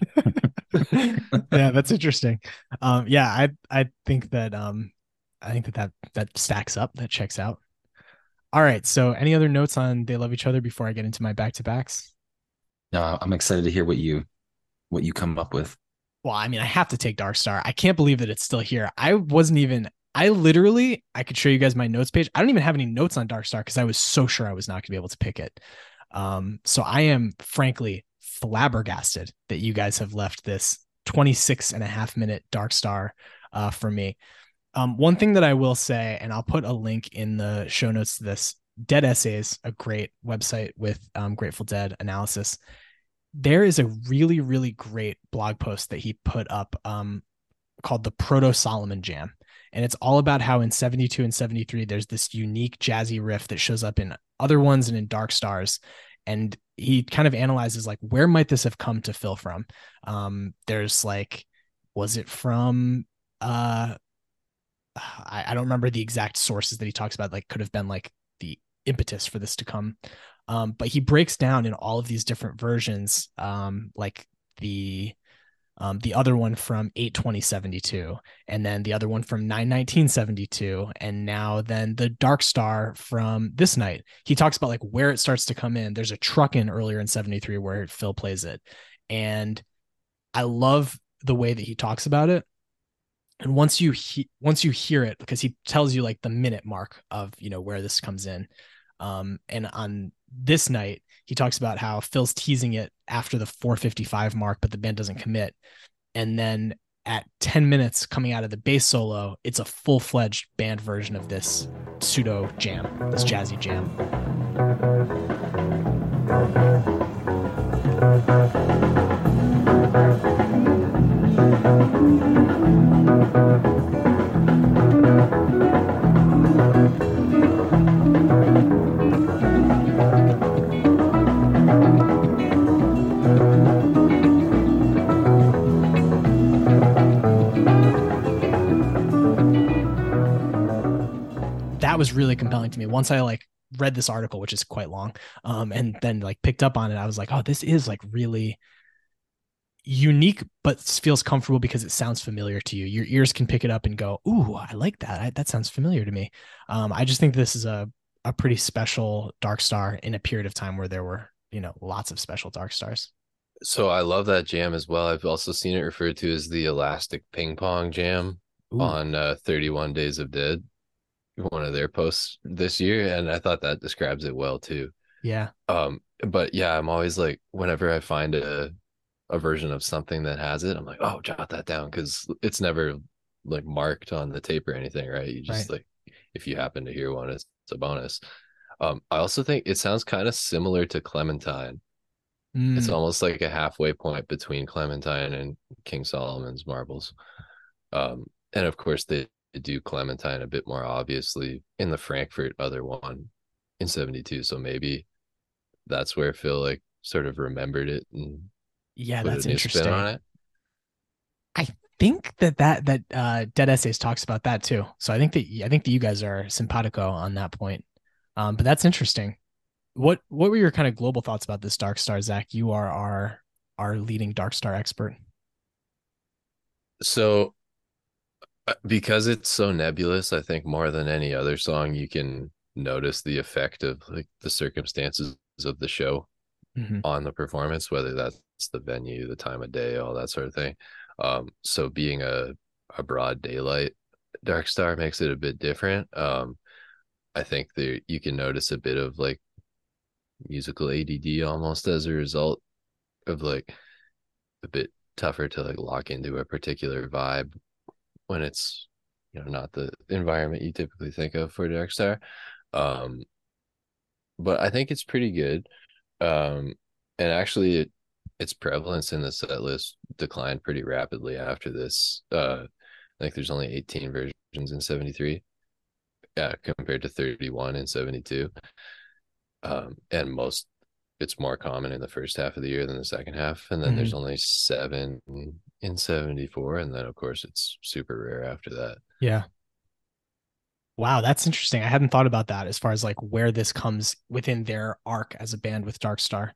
Yeah, that's interesting. Yeah, I think that I think that stacks up. That checks out. All right. So, any other notes on They Love Each Other before I get into my back to backs? No, I'm excited to hear what you come up with. Well, I mean, I have to take Dark Star. I can't believe that it's still here. I could show you guys my notes page. I don't even have any notes on Dark Star because I was so sure I was not going to be able to pick it. So I am frankly flabbergasted that you guys have left this 26.5-minute Dark Star for me. One thing that I will say, and I'll put a link in the show notes to this, Dead Essays, a great website with Grateful Dead analysis. There is a really, really great blog post that he put up called the Proto Solomon Jam. And it's all about how in 72 and 73, there's this unique jazzy riff that shows up in other ones and in Dark Stars. And he kind of analyzes like, where might this have come to Phil from? There's like, was it from, I don't remember the exact sources that he talks about, like could have been like the impetus for this to come. But he breaks down in all of these different versions, like the the other one from 8/20/72, and then the other one from 9/19/72, and now then the Dark Star from this night. He talks about like where it starts to come in. There's a truck in earlier in 73 where Phil plays it. And I love the way that he talks about it. And once you hear it, because he tells you like the minute mark of, you know, where this comes in. And on this night, he talks about how Phil's teasing it after the 4:55 mark, but the band doesn't commit. And then at 10 minutes coming out of the bass solo, it's a full-fledged band version of this pseudo jam, this jazzy jam. That was really compelling to me. Once I like read this article, which is quite long, and then like picked up on it, I was like, oh, this is like really unique, but feels comfortable because it sounds familiar to you. Your ears can pick it up and go, ooh, I like that. That sounds familiar to me. I just think this is a pretty special Dark Star in a period of time where there were, you know, lots of special Dark Stars. So I love that jam as well. I've also seen it referred to as the Elastic Ping Pong Jam. Ooh. On 31 Days of Dead, one of their posts this year, and I thought that describes it well too. Yeah. But yeah, I'm always like, whenever I find a version of something that has it, I'm like, oh, jot that down, because it's never like marked on the tape or anything, right? You just right. Like, if you happen to hear one, it's a bonus. I also think it sounds kind of similar to Clementine. Mm. It's almost like a halfway point between Clementine and King Solomon's Marbles. And of course they do Clementine a bit more obviously in the Frankfurt other one in 72, so maybe that's where Phil like sort of remembered it and yeah, that's interesting on it. I think that Dead Essays talks about that too, so I think that you guys are simpatico on that point. But that's interesting. What were your kind of global thoughts about this Dark Star, Zach? You are our leading Dark Star expert. So because it's so nebulous, I think more than any other song, you can notice the effect of like the circumstances of the show mm-hmm. on the performance, whether that's the venue, the time of day, all that sort of thing. So being a broad daylight Dark Star makes it a bit different. I think that you can notice a bit of like musical ADD almost as a result of like a bit tougher to like lock into a particular vibe when it's, you know, not the environment you typically think of for Dark Star. But I think it's pretty good. And actually its prevalence in the set list declined pretty rapidly after this. I think there's only 18 versions in 73 compared to 31 in 72. And most, it's more common in the first half of the year than the second half. And then mm-hmm. there's only 7 in 74. And then of course it's super rare after that. Yeah. Wow. That's interesting. I hadn't thought about that as far as like where this comes within their arc as a band with Dark Star.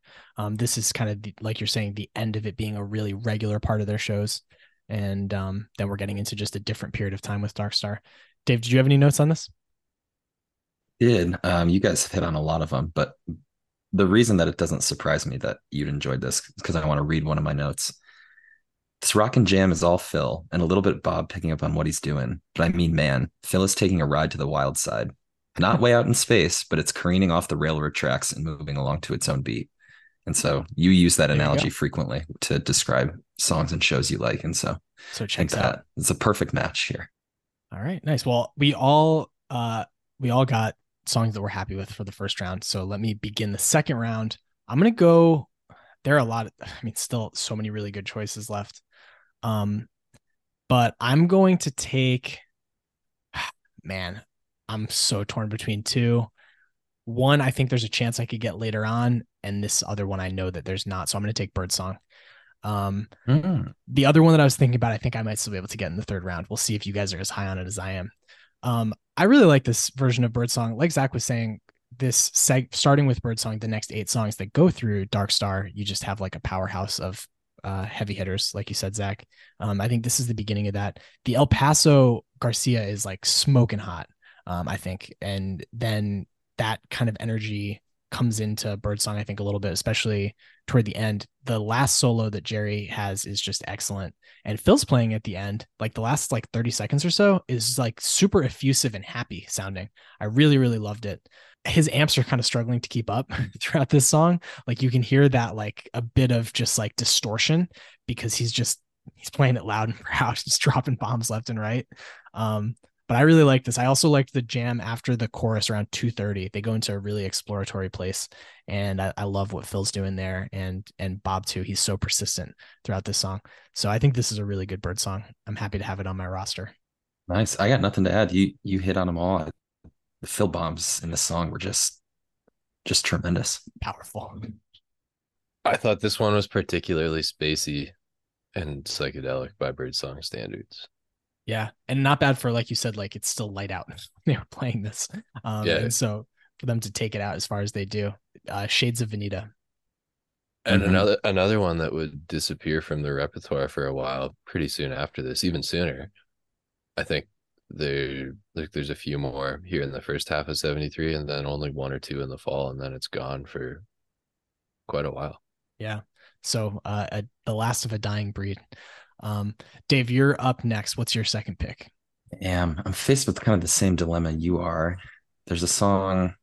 This is kind of the, like you're saying, the end of it being a really regular part of their shows. And then we're getting into just a different period of time with Dark Star. Dave, did you have any notes on this? You guys have hit on a lot of them, but the reason that it doesn't surprise me that you'd enjoyed this is because I want to read one of my notes. This rockin' jam is all Phil and a little bit Bob picking up on what he's doing. But I mean, man, Phil is taking a ride to the wild side. Not way out in space, but it's careening off the railroad tracks and moving along to its own beat. And so you use that analogy frequently to describe songs and shows you like. And so check that. It's a perfect match here. All right, nice. Well, we all got songs that we're happy with for the first round. So let me begin the second round. I'm going to go, there are a lot of, I mean, still so many really good choices left. But I'm going to take, man, I'm so torn between two. One, I think there's a chance I could get later on. And this other one, I know that there's not. So I'm going to take Birdsong. The other one that I was thinking about, I think I might still be able to get in the third round. We'll see if you guys are as high on it as I am. I really like this version of Birdsong. Like Zach was saying, this starting with Birdsong, the next 8 songs that go through Dark Star, you just have like a powerhouse of heavy hitters, like you said, Zach. I think this is the beginning of that. The El Paso Garcia is like smoking hot, I think. And then that kind of energy comes into Birdsong, I think, a little bit, especially toward the end. The last solo that Jerry has is just excellent. And Phil's playing at the end, like the last like 30 seconds or so is like super effusive and happy sounding. I really, really loved it. His amps are kind of struggling to keep up throughout this song. Like you can hear that, like a bit of just like distortion, because he's playing it loud and proud, just dropping bombs left and right. But I really like this. I also liked the jam after the chorus around 2:30. They go into a really exploratory place, and I love what Phil's doing there, and Bob too. He's so persistent throughout this song. So I think this is a really good bird song. I'm happy to have it on my roster. Nice. I got nothing to add. You hit on them all. The Phil bombs in this song were just tremendous. Powerful. I thought this one was particularly spacey and psychedelic by Birdsong standards. Yeah. And not bad for, like you said, like it's still light out when they were playing this. Yeah. And so for them to take it out as far as they do, shades of Veneta. And another one that would disappear from the repertoire for a while pretty soon after this, even sooner. I think there's a few more here in the first half of 73, and then only one or two in the fall. And then it's gone for quite a while. Yeah. So the last of a dying breed. Dave, you're up next. What's your second pick? I'm faced with kind of the same dilemma you are. There's a song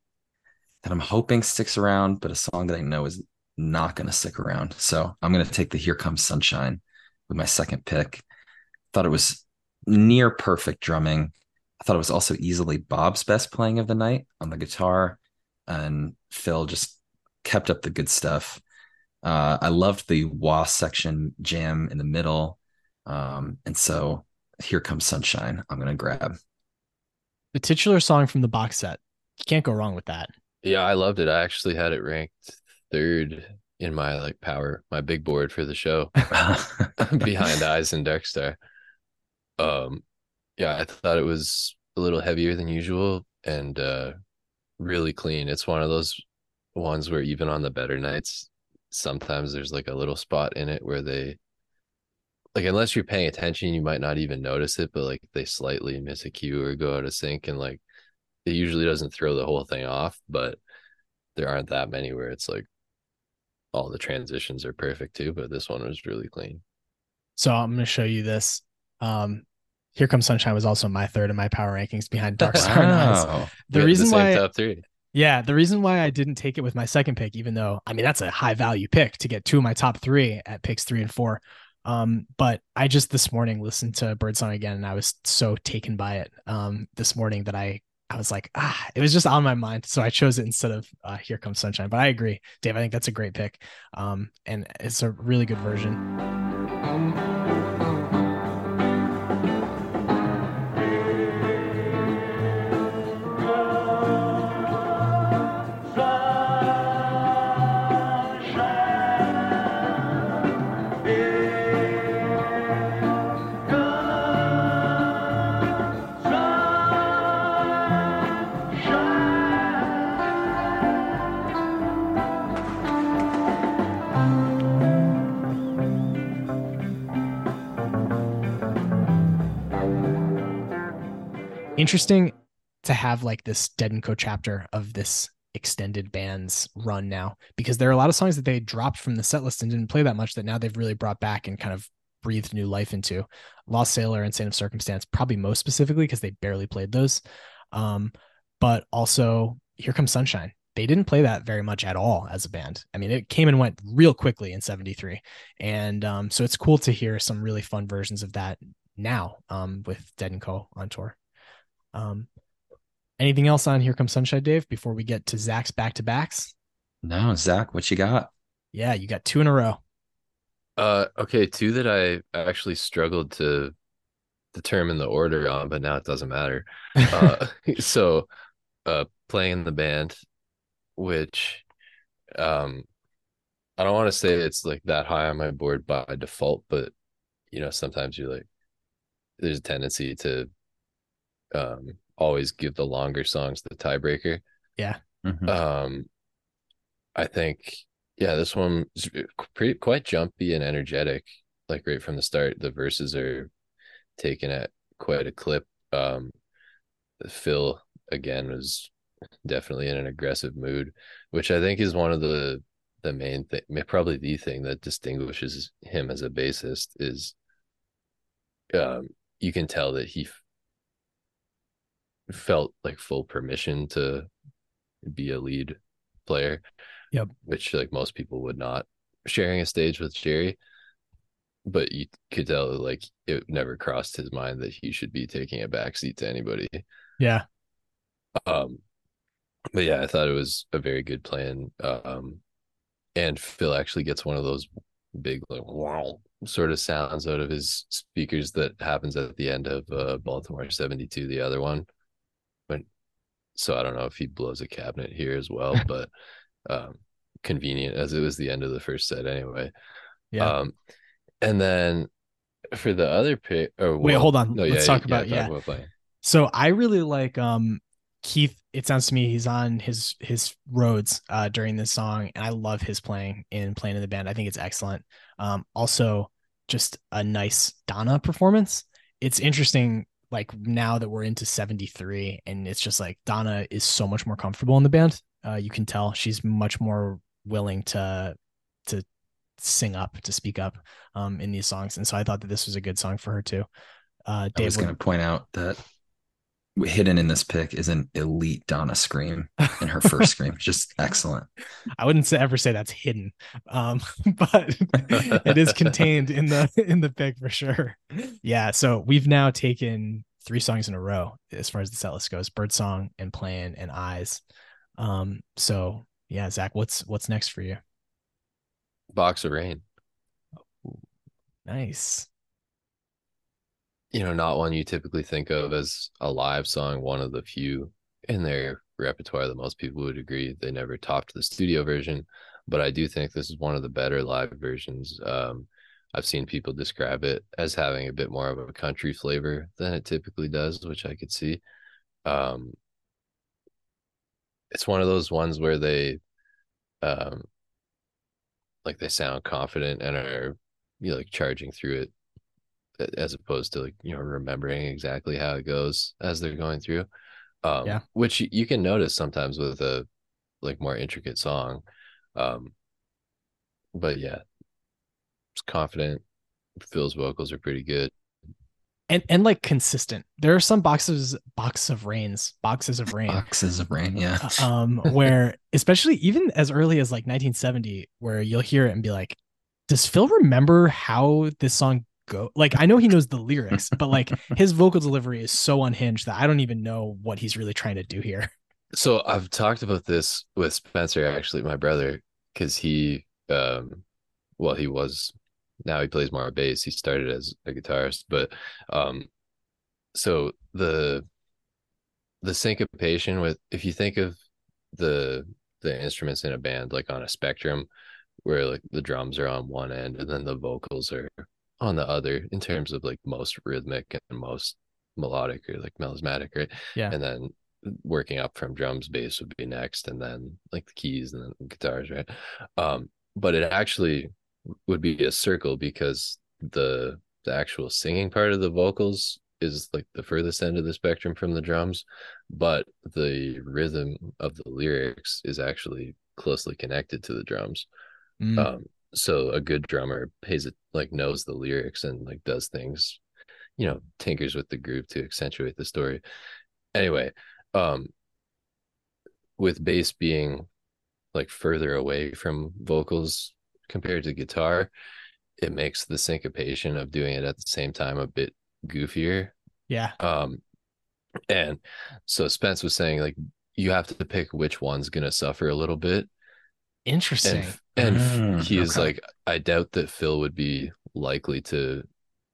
that I'm hoping sticks around, but a song that I know is not going to stick around. So I'm going to take the Here Comes Sunshine with my second pick. Thought it was near perfect drumming. I thought it was also easily Bob's best playing of the night on the guitar, and Phil just kept up the good stuff. I loved the wah section jam in the middle. And so Here Comes Sunshine, I'm going to grab. The titular song from the box set. You can't go wrong with that. Yeah, I loved it. I actually had it ranked third in my like power, my big board for the show behind Eyes and Dark Star. Yeah, I thought it was a little heavier than usual and really clean. It's one of those ones where even on the better nights, sometimes there's like a little spot in it where they, like, unless you're paying attention, you might not even notice it, but like they slightly miss a cue or go out of sync, and like it usually doesn't throw the whole thing off, but there aren't that many where it's like all the transitions are perfect too, but this one was really clean. So I'm going to show you this. Here Comes Sunshine was also my third in my power rankings behind Dark Star and Eyes. The reason why I didn't take it with my second pick, even though, I mean, that's a high value pick to get two of my top three at picks 3 and 4. But I just this morning listened to Birdsong again, and I was so taken by it this morning that I was like, it was just on my mind. So I chose it instead of Here Comes Sunshine. But I agree, Dave, I think that's a great pick. And it's a really good version. Interesting to have like this Dead and Co chapter of this extended band's run now, because there are a lot of songs that they dropped from the set list and didn't play that much that now they've really brought back and kind of breathed new life into. Lost Sailor and Saint of Circumstance, probably most specifically, because they barely played those. But also Here Comes Sunshine. They didn't play that very much at all as a band. I mean, it came and went real quickly in 73. And so it's cool to hear some really fun versions of that now with Dead and Co on tour. Anything else on Here Comes Sunshine, Dave, before we get to Zach's back-to-backs? No, Zach, what you got? Yeah, you got two in a row. Okay, two that I actually struggled to determine the order on, but now it doesn't matter. So Playing the Band, which I don't want to say it's like that high on my board by default, but you know, sometimes you're like, there's a tendency to always give the longer songs the tiebreaker. Yeah. I think Yeah, this one is pretty, quite jumpy and energetic. Like right from the start, the verses are taken at quite a clip. Phil again was definitely in an aggressive mood, which I think is one of the main thing, probably the thing that distinguishes him as a bassist is, you can tell that he felt like full permission to be a lead player. Yep. Which like most people would not, sharing a stage with Jerry, but you could tell like it never crossed his mind that he should be taking a backseat to anybody. Yeah. But yeah, I thought it was a very good plan. And Phil actually gets one of those big like wow sort of sounds out of his speakers that happens at the end of Baltimore 72, the other one. So I don't know if he blows a cabinet here as well, but convenient as it was the end of the first set anyway. Yeah. And then for the other pick, let's talk about playing. So I really like Keith. It sounds to me he's on his roads during this song, and I love his playing in the band. I think it's excellent. Also, just a nice Donna performance. It's interesting. Like now that we're into 73, and it's just like Donna is so much more comfortable in the band. You can tell she's much more willing to sing up, to speak up in these songs. And so I thought that this was a good song for her too. Dave, I was going to point out that hidden in this pick is an elite Donna scream in her first scream. Just excellent. I wouldn't ever say that's hidden, but it is contained in the pick for sure. Yeah. So we've now taken three songs in a row as far as the set list goes: Birdsong and Plan and Eyes. So yeah, Zach, what's next for you? Box of Rain. Ooh, nice. You know, not one you typically think of as a live song, one of the few in their repertoire that most people would agree they never topped the studio version, but I do think this is one of the better live versions. I've seen people describe it as having a bit more of a country flavor than it typically does, which I could see. It's one of those ones where they like they sound confident and are, you know, like charging through it, as opposed to like, you know, remembering exactly how it goes as they're going through, which you can notice sometimes with a like more intricate song. But yeah, it's confident. Phil's vocals are pretty good. And like consistent. There are some boxes of rain. Yeah. Where especially even as early as like 1970, where you'll hear it and be like, does Phil remember how this song go? Like, I know he knows the lyrics, but like his vocal delivery is so unhinged that I don't even know what he's really trying to do here. So I've talked about this with Spencer, actually, my brother, because he now he plays more bass. He started as a guitarist, but so the syncopation with, if you think of the instruments in a band like on a spectrum where like the drums are on one end and then the vocals are on the other in terms of like most rhythmic and most melodic or like melismatic, right? Yeah. And then working up from drums, bass would be next, and then like the keys and then guitars, right? But it actually would be a circle because the actual singing part of the vocals is like the furthest end of the spectrum from the drums, but the rhythm of the lyrics is actually closely connected to the drums. So a good drummer knows the lyrics and like does things, you know, tinkers with the groove to accentuate the story. Anyway, with bass being like further away from vocals compared to guitar, it makes the syncopation of doing it at the same time a bit goofier. Yeah. And so Spence was saying like you have to pick which one's gonna suffer a little bit. Interesting. And he is like, I doubt that Phil would be likely to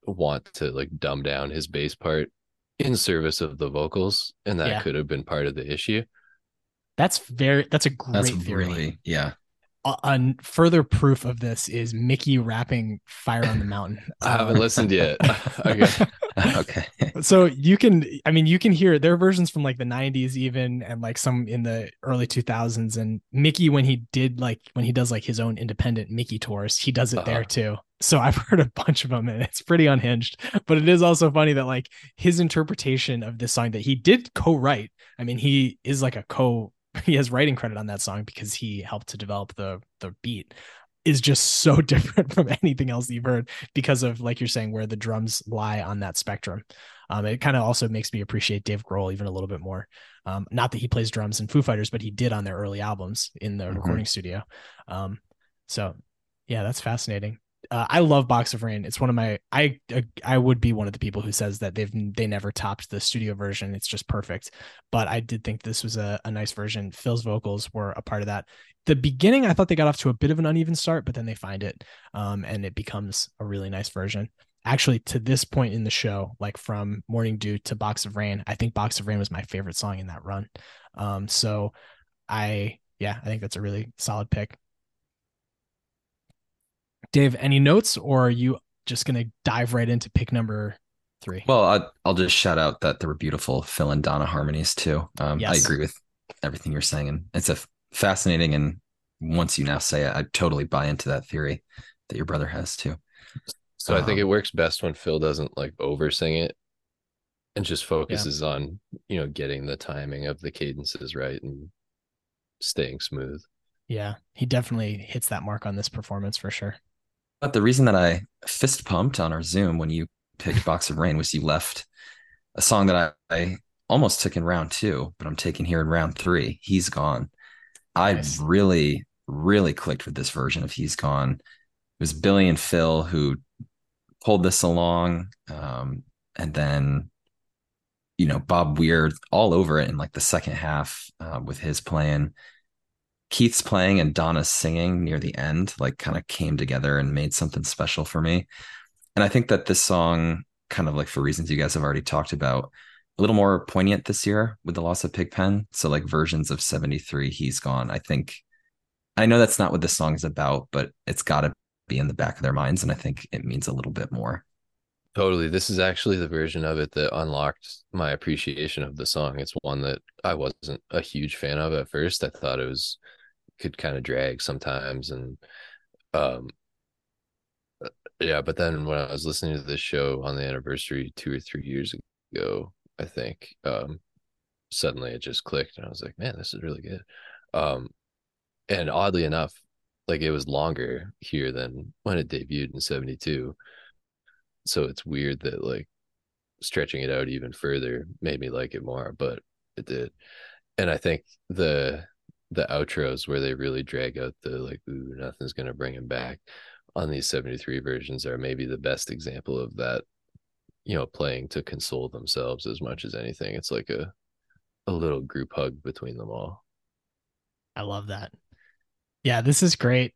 want to like dumb down his bass part in service of the vocals, and that could have been part of the issue. That's a great theory. Really, yeah. on further proof of this is Mickey rapping Fire on the Mountain. I haven't listened yet. Okay. So you can hear their versions from like the 90s even, and like some in the early 2000s. And Mickey, when he does like his own independent Mickey tours, he does it there too. So I've heard a bunch of them, and it's pretty unhinged, but it is also funny that like his interpretation of this song that he did co-write. I mean, he has writing credit on that song because he helped to develop the beat, is just so different from anything else you've heard because of, like you're saying, where the drums lie on that spectrum. It kind of also makes me appreciate Dave Grohl even a little bit more. Not that he plays drums in Foo Fighters, but he did on their early albums in the recording studio. So yeah, that's fascinating. I love Box of Rain. It's one of my, I would be one of the people who says that they never topped the studio version. It's just perfect. But I did think this was a nice version. Phil's vocals were a part of that. The beginning, I thought they got off to a bit of an uneven start, but then they find it and it becomes a really nice version. Actually, to this point in the show, like from Morning Dew to Box of Rain, I think Box of Rain was my favorite song in that run. I think that's a really solid pick. Dave, any notes, or are you just going to dive right into pick number 3? Well, I'll just shout out that there were beautiful Phil and Donna harmonies too. Yes. I agree with everything you're saying, and it's a fascinating. And once you now say it, I totally buy into that theory that your brother has too. So I think it works best when Phil doesn't like over sing it and just focuses on, getting the timing of the cadences right and staying smooth. Yeah. He definitely hits that mark on this performance for sure. But the reason that I fist pumped on our Zoom when you picked Box of Rain was you left a song that I almost took in round 2, but I'm taking here in round 3, He's Gone. Nice. I really, really clicked with this version of He's Gone. It was Billy and Phil who pulled this along. And then, Bob Weir all over it in like the second half with his playing. Keith's playing and Donna's singing near the end, like kind of came together and made something special for me. And I think that this song, kind of like for reasons you guys have already talked about, a little more poignant this year with the loss of Pigpen. So like versions of 73, He's Gone. I know that's not what this song is about, but it's got to be in the back of their minds. And I think it means a little bit more. Totally. This is actually the version of it that unlocked my appreciation of the song. It's one that I wasn't a huge fan of at first. I thought it could kind of drag sometimes, and but then when I was listening to this show on the anniversary 2 or 3 years ago, I think suddenly it just clicked, and I was like, man, this is really good. And oddly enough, like, it was longer here than when it debuted in 72, so it's weird that like stretching it out even further made me like it more, but it did. And I think the outros where they really drag out the like, ooh, nothing's going to bring him back on these 73 versions are maybe the best example of that, playing to console themselves as much as anything. It's like a little group hug between them all. I love that. Yeah, this is great.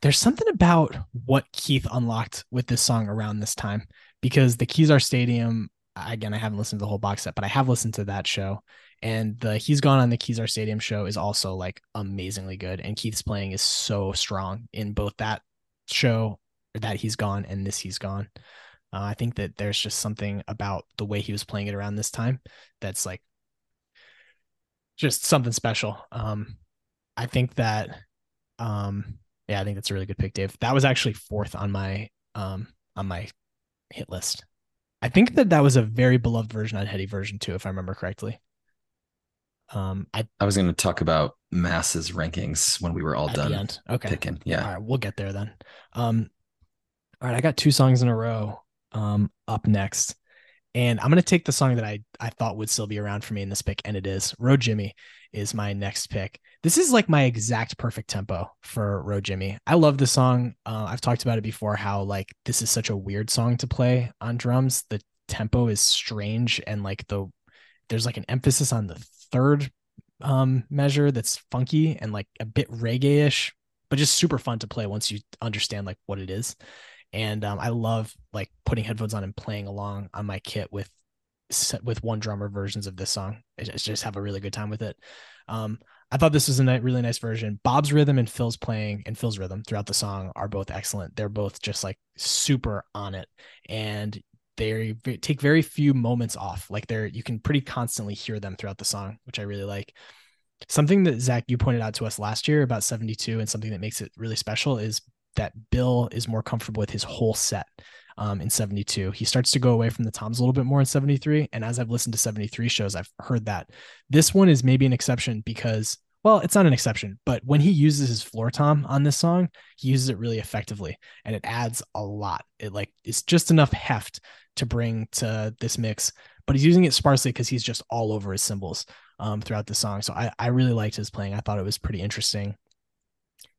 There's something about what Keith unlocked with this song around this time, because the Keys Are Stadium, again, I haven't listened to the whole box set, but I have listened to that show. And the He's Gone on the Keys Are Stadium show is also like amazingly good. And Keith's playing is so strong in both that show, that He's Gone, and this He's Gone. I think that there's just something about the way he was playing it around this time that's like just something special. I think that's a really good pick, Dave. That was actually 4th on my hit list. I think that was a very beloved version on Heady Version too, if I remember correctly. I was going to talk about Mass's rankings when we were all done. Okay. Picking. Yeah. All right. We'll get there then. All right. I got 2 songs in a row, up next, and I'm going to take the song that I thought would still be around for me in this pick. And it is Road Jimmy is my next pick. This is like my exact perfect tempo for Road Jimmy. I love this song. I've talked about it before, how like, this is such a weird song to play on drums. The tempo is strange. And like there's like an emphasis on the third measure that's funky and like a bit reggae-ish, but just super fun to play once you understand like what it is. And I love like putting headphones on and playing along on my kit with one drummer versions of this song. I just have a really good time with it. I thought this was a really nice version. Bob's rhythm and Phil's playing and Phil's rhythm throughout the song are both excellent. They're both just like super on it, and they take very few moments off. Like you can pretty constantly hear them throughout the song, which I really like. Something that Zach, you pointed out to us last year about 72 and something that makes it really special is that Bill is more comfortable with his whole set in 72. He starts to go away from the toms a little bit more in 73. And as I've listened to 73 shows, I've heard that this one is maybe an exception because, well, it's not an exception, but when he uses his floor tom on this song, he uses it really effectively and it adds a lot. It's just enough heft to bring to this mix, but he's using it sparsely because he's just all over his cymbals throughout the song. So I really liked his playing. I thought it was pretty interesting.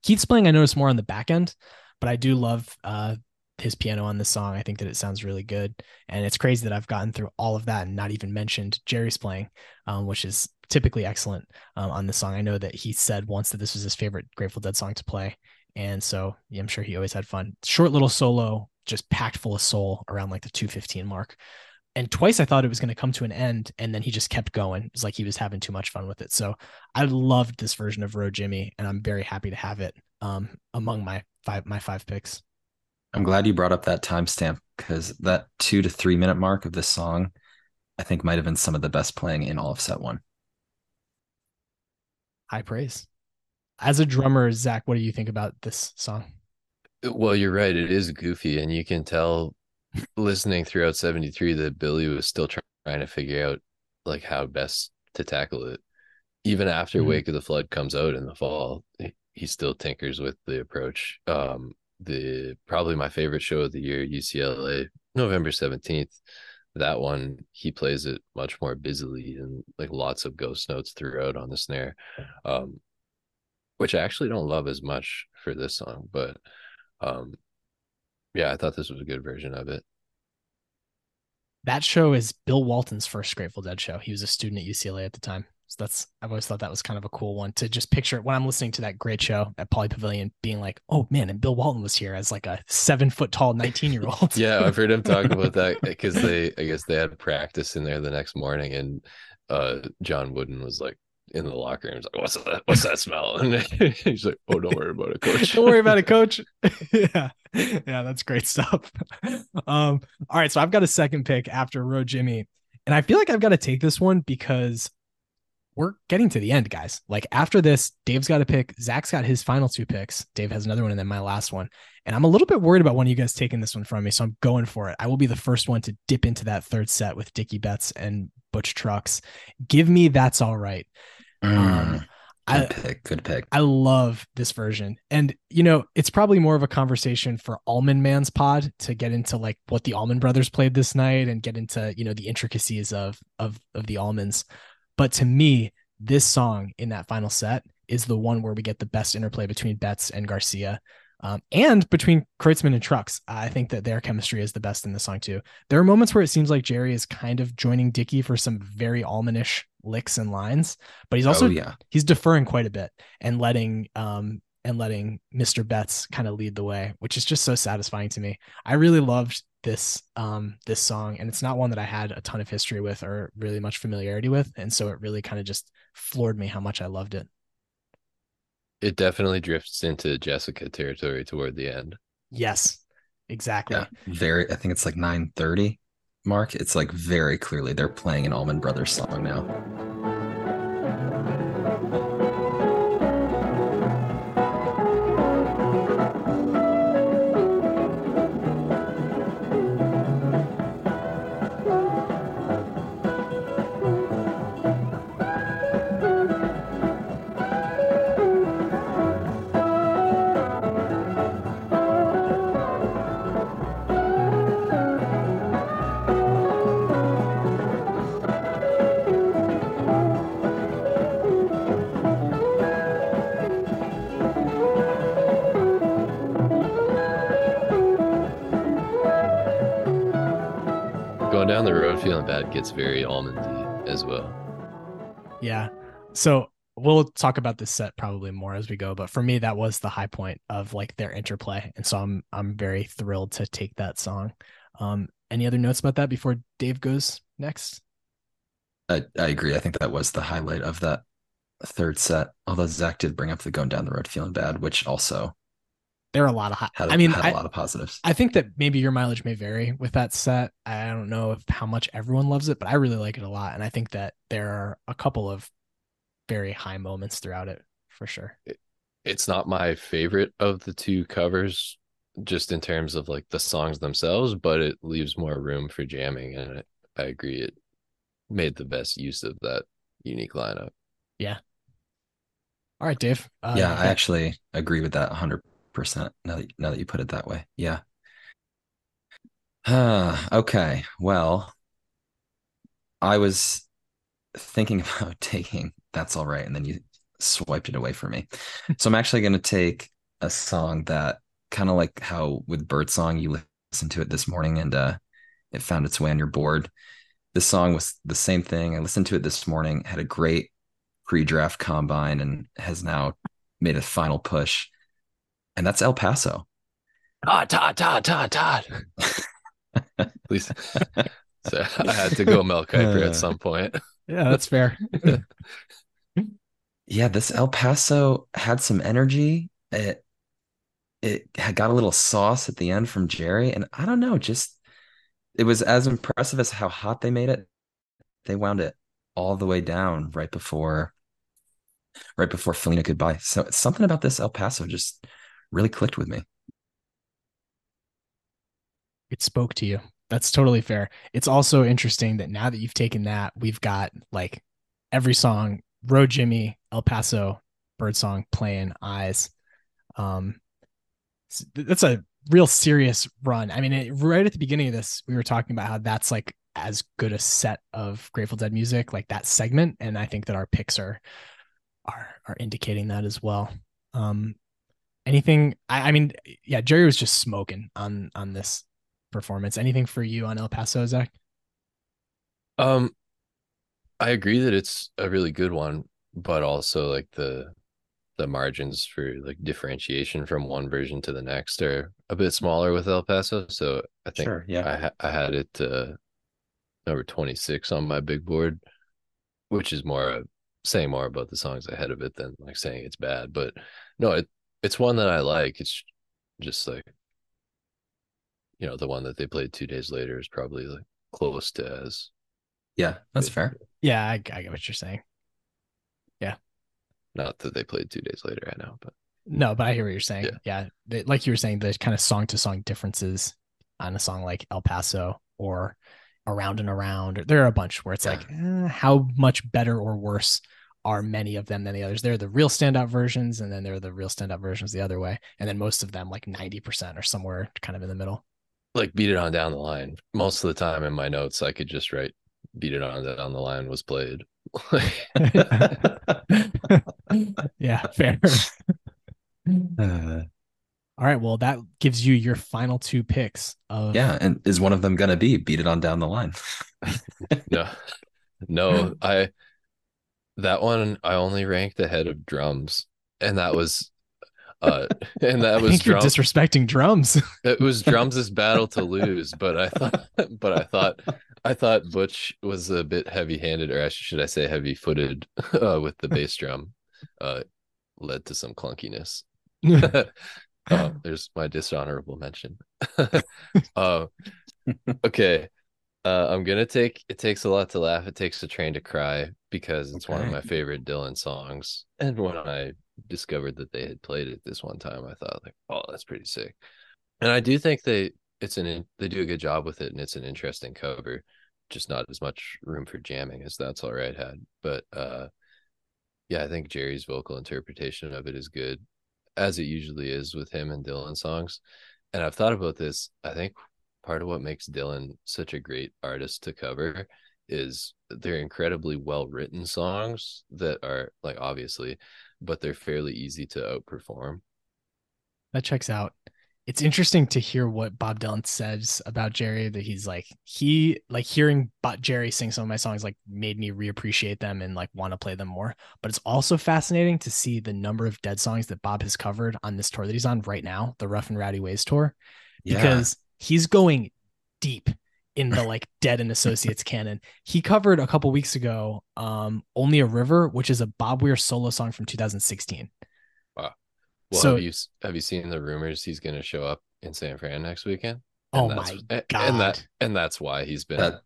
Keith's playing, I noticed more on the back end, but I do love his piano on this song. I think that it sounds really good. And it's crazy that I've gotten through all of that and not even mentioned Jerry's playing, which is typically excellent on this song. I know that he said once that this was his favorite Grateful Dead song to play. And so yeah, I'm sure he always had fun. Short little solo, just packed full of soul around like the 2:15 mark. And twice I thought it was going to come to an end, and then he just kept going. It's like he was having too much fun with it. So I loved this version of Road Jimmy, and I'm very happy to have it among my five picks. I'm glad you brought up that timestamp, because that 2 to 3 minute mark of this song, I think, might have been some of the best playing in all of set one. High praise. As a drummer, Zach, what do you think about this song? Well, you're right. It is goofy, and you can tell listening throughout 73 that Billy was still trying to figure out like how best to tackle it. Even after Wake of the Flood comes out in the fall, he still tinkers with the approach. Probably my favorite show of the year, UCLA, November 17th. That one, he plays it much more busily and like lots of ghost notes throughout on the snare, which I actually don't love as much for this song, but yeah, I thought this was a good version of it. That show is Bill Walton's first Grateful Dead show. He was a student at UCLA at the time. So I've always thought that was kind of a cool one to just picture when I'm listening to that great show at Poly Pavilion, being like, oh man, and Bill Walton was here as like a 7 foot tall 19-year-old. Yeah, I've heard him talk about that because I guess they had practice in there the next morning, and John Wooden was like, in the locker room, he's like, what's that smell? And he's like, oh, don't worry about it, coach. Don't worry about it, coach. Yeah, that's great stuff. All right, so I've got a second pick after Road Jimmy, and I feel like I've got to take this one because we're getting to the end, guys. Like after this, Dave's got a pick. Zach's got his final two picks. Dave has another one, and then my last one. And I'm a little bit worried about one of you guys taking this one from me, so I'm going for it. I will be the first one to dip into that third set with Dickie Betts and Butch Trucks. Give me That's All Right. Good pick. I love this version. And, you know, it's probably more of a conversation for Allman Man's pod to get into like what the Allman Brothers played this night and get into, you know, the intricacies of the Allmans. But to me, this song in that final set is the one where we get the best interplay between Betts and Garcia. And between Kreutzmann and Trucks, I think that their chemistry is the best in the song too. There are moments where it seems like Jerry is kind of joining Dickie for some very Allman-ish licks and lines, but he's also he's deferring quite a bit and letting Mr. Betts kind of lead the way, which is just so satisfying to me. I really loved this song, and it's not one that I had a ton of history with or really much familiarity with, and so it really kind of just floored me how much I loved it. It definitely drifts into Jessica territory toward the end. Yes, exactly. Yeah, I think it's like 9:30 mark. It's like very clearly they're playing an Allman Brothers song now. Down the road feeling bad gets very Almondy as well. Yeah, so we'll talk about this set probably more as we go, but for me that was the high point of like their interplay, and so I'm very thrilled to take that song. Any other notes about that before Dave goes next? I agree. I think that was the highlight of that third set, although Zach did bring up the Going Down the Road Feeling Bad, which also there are a lot of a lot of positives. I think that maybe your mileage may vary with that set. I don't know how much everyone loves it, but I really like it a lot, and I think that there are a couple of very high moments throughout it for sure. It's not my favorite of the two covers, just in terms of like the songs themselves, but it leaves more room for jamming, and I agree it made the best use of that unique lineup. Yeah. All right, Dave. Yeah, I actually agree with that 100% now that you put it that way. Yeah. Okay. Well, I was thinking about taking That's All Right, and then you swiped it away from me. So I'm actually going to take a song that, kind of like how with Birdsong you listened to it this morning and it found its way on your board. This song was the same thing. I listened to it this morning, had a great pre-draft combine, and has now made a final push. And that's El Paso. Todd. At least so I had to go Mel Kiper at some point. Yeah, that's fair. Yeah, this El Paso had some energy. It got a little sauce at the end from Jerry. And I don't know, just it was as impressive as how hot they made it. They wound it all the way down right before Felina Goodbye. So something about this El Paso just really clicked with me. It spoke to you. That's totally fair. It's also interesting that now that you've taken that, we've got like every song, Road Jimmy, El Paso, Birdsong, Playing, Eyes. That's a real serious run. I mean, right at the beginning of this, we were talking about how that's like as good a set of Grateful Dead music, like that segment. And I think that our picks are indicating that as well. Anything? I mean, yeah, Jerry was just smoking on this performance. Anything for you on El Paso, Zach? I agree that it's a really good one, but also like the margins for like differentiation from one version to the next are a bit smaller with El Paso. So I think I had it number 26 on my big board, which is more of saying more about the songs ahead of it than like saying it's bad. But no, it's one that I like. It's just like, you know, the one that they played 2 days later is probably like close to as. Yeah, that's fair. Yeah, I get what you're saying. Yeah. Not that they played 2 days later, I know, but no, but I hear what you're saying. Yeah. They, like you were saying, there's kind of song to song differences on a song like El Paso or Around and Around. Or there are a bunch where it's like, how much better or worse are many of them than the others? They're the real standout versions, and then they're the real standout versions the other way. And then most of them, like 90% or somewhere kind of in the middle. Like Beat It On Down the Line. Most of the time in my notes, I could just write Beat It On Down the Line was played. Yeah, fair. All right, well, that gives you your final two picks of... Yeah, and is one of them gonna be Beat It On Down the Line? No, that one I only ranked ahead of Drums, and that was you're disrespecting Drums. It was Drums' Battle to Lose, but I thought Butch was a bit heavy-handed, or should I say heavy-footed, with the bass drum, led to some clunkiness. Oh, there's my dishonorable mention. Okay, I'm going to take It Takes a Lot to Laugh, It Takes a Train to Cry, because it's one of my favorite Dylan songs. And when I discovered that they had played it this one time, I thought, like, oh, that's pretty sick. And I do think they do a good job with it, and it's an interesting cover, just not as much room for jamming as That's All Right had. But I think Jerry's vocal interpretation of it is good, as it usually is with him and Dylan songs. And I've thought about this. I think part of what makes Dylan such a great artist to cover is they're incredibly well-written songs that are, like, obviously, but they're fairly easy to outperform. That checks out. It's interesting to hear what Bob Dylan says about Jerry, that he's like, hearing Jerry sing some of my songs, like, made me reappreciate them and like want to play them more. But it's also fascinating to see the number of Dead songs that Bob has covered on this tour that he's on right now, the Rough and Rowdy Ways tour, because he's going deep in the like Dead and Associates canon. He covered a couple weeks ago, Only a River, which is a Bob Weir solo song from 2016. Wow. Well, so, have you seen the rumors he's going to show up in San Fran next weekend? And oh my God. And that's why he's been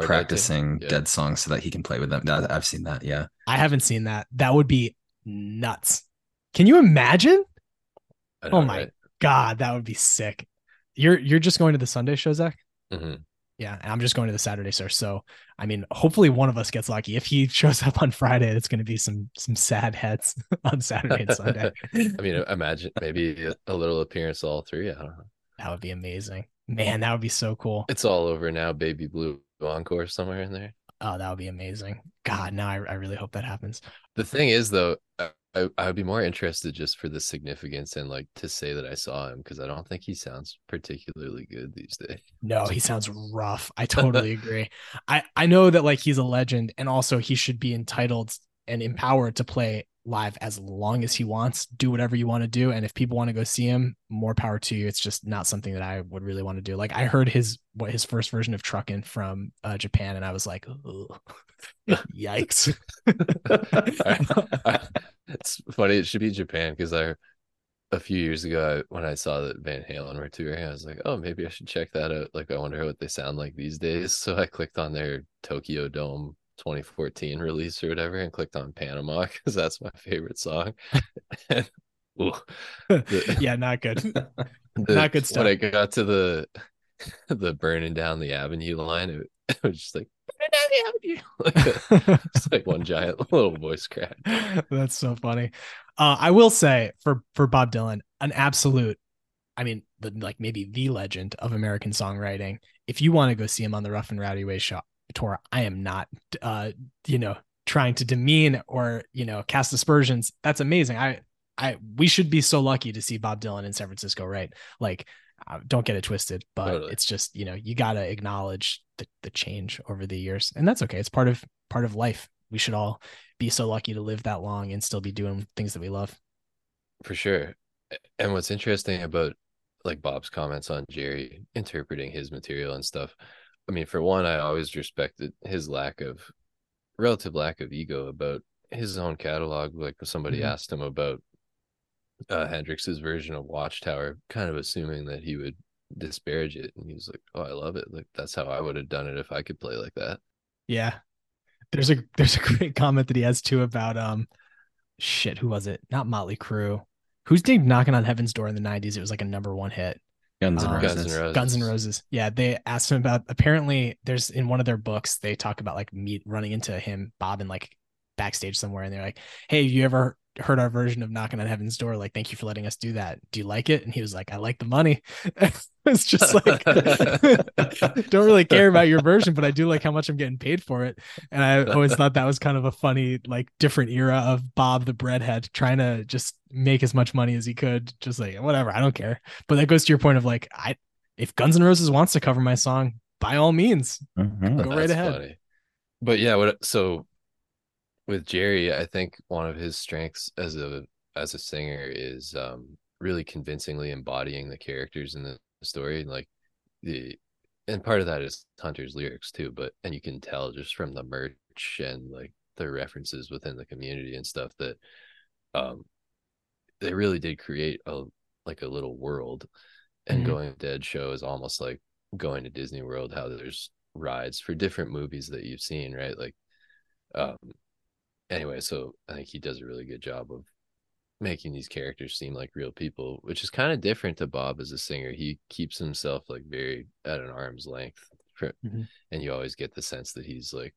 practicing Dead songs so that he can play with them. I've seen that. Yeah. I haven't seen that. That would be nuts. Can you imagine? Oh my God. That would be sick. You're just going to the Sunday show, Zach? Mm-hmm. Yeah. And I'm just going to the Saturday show. So, I mean, hopefully one of us gets lucky. If he shows up on Friday, it's going to be some sad heads on Saturday and Sunday. I mean, imagine maybe a little appearance, all three. I don't know. That would be amazing, man. That would be so cool. It's all over now. Baby Blue encore somewhere in there. Oh, that would be amazing. God, no, I really hope that happens. The thing is, though, I would be more interested just for the significance and like to say that I saw him, because I don't think he sounds particularly good these days. No, he sounds rough. I totally agree. I know that like he's a legend, and also he should be entitled and empowered to play live as long as he wants. Do whatever you want to do, and if people want to go see him, more power to you. It's just not something that I would really want to do. Like, I heard his first version of Truckin' from Japan, and I was like, yikes. All right. It's funny, it should be Japan, because a few years ago when I saw that Van Halen were touring, I was like, oh, maybe I should check that out. Like, I wonder what they sound like these days. So I clicked on their Tokyo Dome 2014 release or whatever and clicked on Panama, because that's my favorite song. And, yeah, not good. Not good stuff. When I got to the burning down the avenue line, it was just like, burning down the avenue. It's like one giant little voice crack. That's so funny. I will say for Bob Dylan, an absolute, I mean, maybe the legend of American songwriting. If you want to go see him on the Rough and Rowdy Way show tour, I am not trying to demean or cast aspersions. That's amazing. We should be so lucky to see Bob Dylan in San Francisco, right? Like, don't get it twisted, but totally. It's just, you gotta acknowledge the change over the years, and that's okay. It's part of life. We should all be so lucky to live that long and still be doing things that we love, for sure. And what's interesting about like Bob's comments on Jerry interpreting his material and stuff, I mean, for one, I always respected his relative lack of ego about his own catalog. Like, somebody asked him about Hendrix's version of Watchtower, kind of assuming that he would disparage it, and he was like, "Oh, I love it. Like, that's how I would have done it if I could play like that." Yeah, there's a great comment that he has too about who was it? Not Motley Crue. Who's did Knocking on Heaven's Door in the '90s? It was like a number one hit. Guns N' Roses. Yeah, they asked him about, apparently there's, in one of their books, they talk about like me running into him, Bob, in like backstage somewhere, and they're like, "Hey, you ever heard our version of Knocking on Heaven's Door? Like, thank you for letting us do that. Do you like it?" And he was like, "I like the money." It's just like, don't really care about your version, but I do like how much I'm getting paid for it. And I always thought that was kind of a funny, like, different era of Bob the breadhead trying to just make as much money as he could, just like, whatever, I don't care. But that goes to your point of like, if Guns N' Roses wants to cover my song, by all means, go right ahead. Funny. But yeah, so with Jerry, I think one of his strengths as a singer is really convincingly embodying the characters in the story, and like and part of that is Hunter's lyrics too, and you can tell just from the merch and like the references within the community and stuff that they really did create a little world. And going to Dead show is almost like going to Disney World, how there's rides for different movies that you've seen, right? Like, anyway, so I think he does a really good job of making these characters seem like real people, which is kind of different to Bob as a singer. He keeps himself like very at an arm's length, and you always get the sense that he's like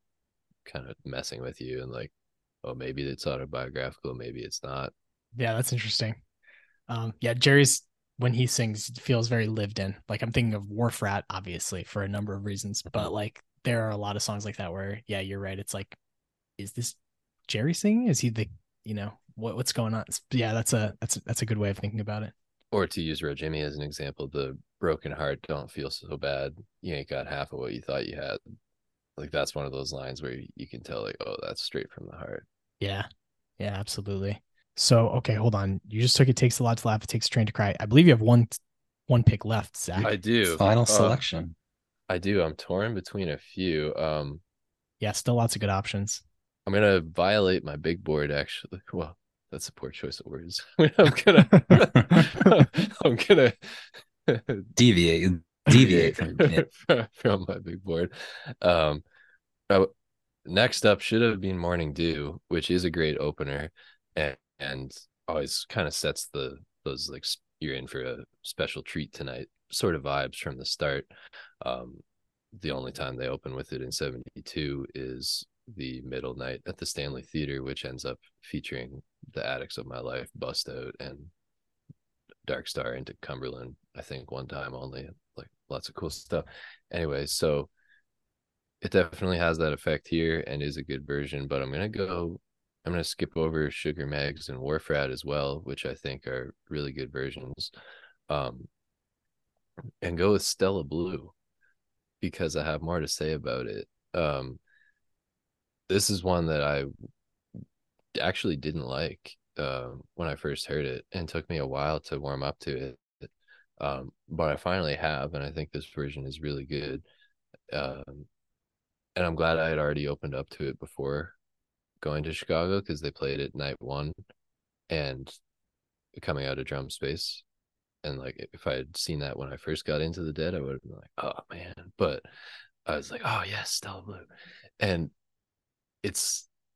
kind of messing with you and like, oh, maybe it's autobiographical, maybe it's not. Yeah, that's interesting. Yeah, Jerry's, when he sings, feels very lived in. Like, I'm thinking of Wharf Rat, obviously, for a number of reasons, but like there are a lot of songs like that where, yeah, you're right. It's like, is this Jerry singing? Is he the, what's going on? Yeah, that's a good way of thinking about it. Or to use Jimmy as an example, the broken heart, don't feel so bad. You ain't got half of what you thought you had. Like, that's one of those lines where you can tell, like, oh, that's straight from the heart. Yeah. Yeah, absolutely. So, okay, hold on. You just took It Takes a Lot to Laugh, It Takes a Train to Cry. I believe you have one pick left, Zach. I do. Final selection. I do. I'm torn between a few. Yeah, still lots of good options. I'm going to violate my big board, actually. Well, that's a poor choice of words. I'm gonna deviate from, yeah. from my big board. Next up should have been Morning Dew, which is a great opener and always kind of sets those like you're in for a special treat tonight sort of vibes from the start. The only time they open with it in 72 is the middle night at the Stanley Theater, which ends up featuring The Addicts of My Life, Bust Out, and Dark Star into Cumberland, I think one time only, like lots of cool stuff. Anyway, so it definitely has that effect here and is a good version, but I'm going to skip over Sugar Mags and Wharf Rat as well, which I think are really good versions, and go with Stella Blue because I have more to say about it. This is one that I actually didn't like when I first heard it, and took me a while to warm up to it. But I finally have, and I think this version is really good. And I'm glad I had already opened up to it before going to Chicago, because they played it night one and coming out of Drum Space. And like, if I had seen that when I first got into the Dead, I would have been like, oh man. But I was like, oh yes, Stella Blue. And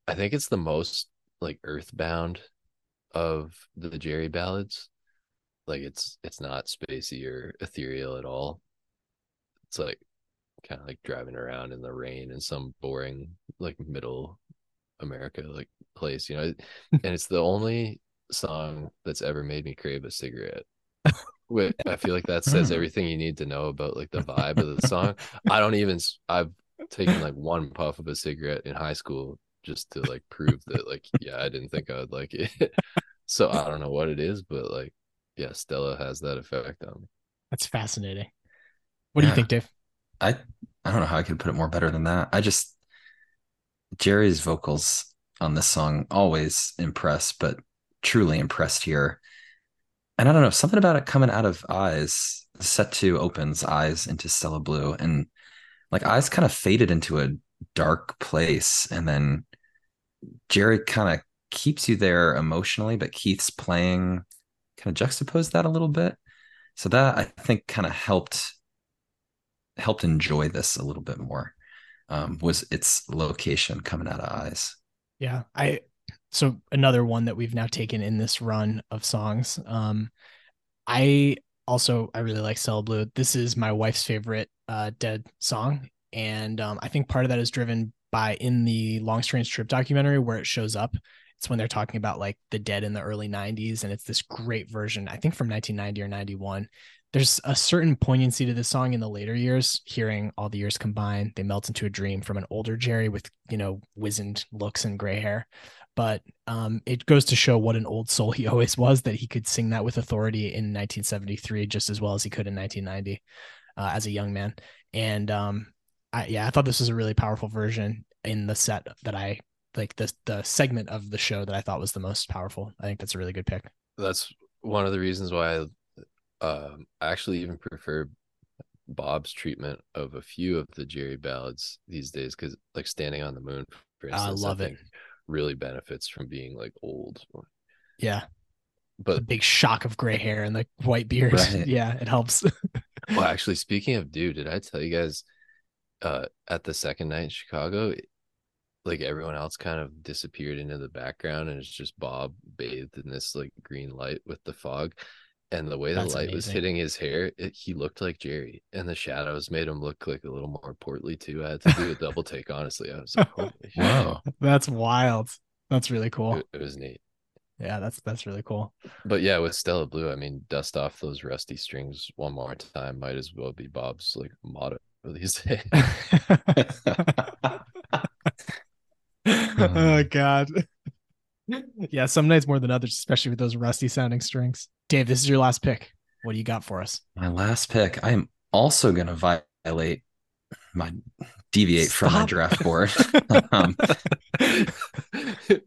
I think it's the most like earthbound of the Jerry ballads. Like it's not spacey or ethereal at all. It's like kind of like driving around in the rain in some boring like middle America like place, you know. And it's the only song that's ever made me crave a cigarette. Which I feel like that says everything you need to know about like the vibe of the song. I've taking like one puff of a cigarette in high school just to like prove that like yeah I didn't think I would like it. So I don't know what it is, but like yeah, Stella has that effect on me. That's fascinating. What do you think, Dave? I don't know how I could put it more better than that. I just Jerry's vocals on this song always impress, but truly impressed here. And I don't know, something about it coming out of Eyes. Set two opens Eyes into Stella Blue, and like Eyes kind of faded into a dark place, and then Jerry kind of keeps you there emotionally, but Keith's playing kind of juxtaposed that a little bit. So that I think kind of helped enjoy this a little bit more, was its location coming out of Eyes. Yeah. So another one that we've now taken in this run of songs. I really like Stella Blue. This is my wife's favorite Dead song. And I think part of that is driven by in the Long Strange Trip documentary where it shows up. It's when they're talking about like the Dead in the early 90s. And it's this great version, I think from 1990 or 91. There's a certain poignancy to this song in the later years, hearing all the years combined. They melt into a dream from an older Jerry with, you know, wizened looks and gray hair. But it goes to show what an old soul he always was, that he could sing that with authority in 1973 just as well as he could in 1990 as a young man. And I thought this was a really powerful version in the set that I like, the segment of the show that I thought was the most powerful. I think that's a really good pick. That's one of the reasons why I actually even prefer Bob's treatment of a few of the Jerry ballads these days, because like Standing on the Moon, for instance, I love it. Really benefits from being like old. Yeah, but the big shock of gray hair and like white beard. Right. Yeah, it helps. Well, actually, speaking of Dew, did I tell you guys at the second night in Chicago, like everyone else kind of disappeared into the background, and it's just Bob bathed in this like green light with the fog. And the way the light was hitting his hair, he looked like Jerry. And the shadows made him look like a little more portly, too. I had to do a double take, honestly. I was like, holy wow. That's wild. That's really cool. It was neat. Yeah, that's really cool. But yeah, with Stella Blue, I mean, dust off those rusty strings one more time might as well be Bob's like motto these days. Oh, God. Yeah, some nights more than others, especially with those rusty sounding strings. Dave, this is your last pick. What do you got for us? My last pick. I am also going to deviate from my draft board.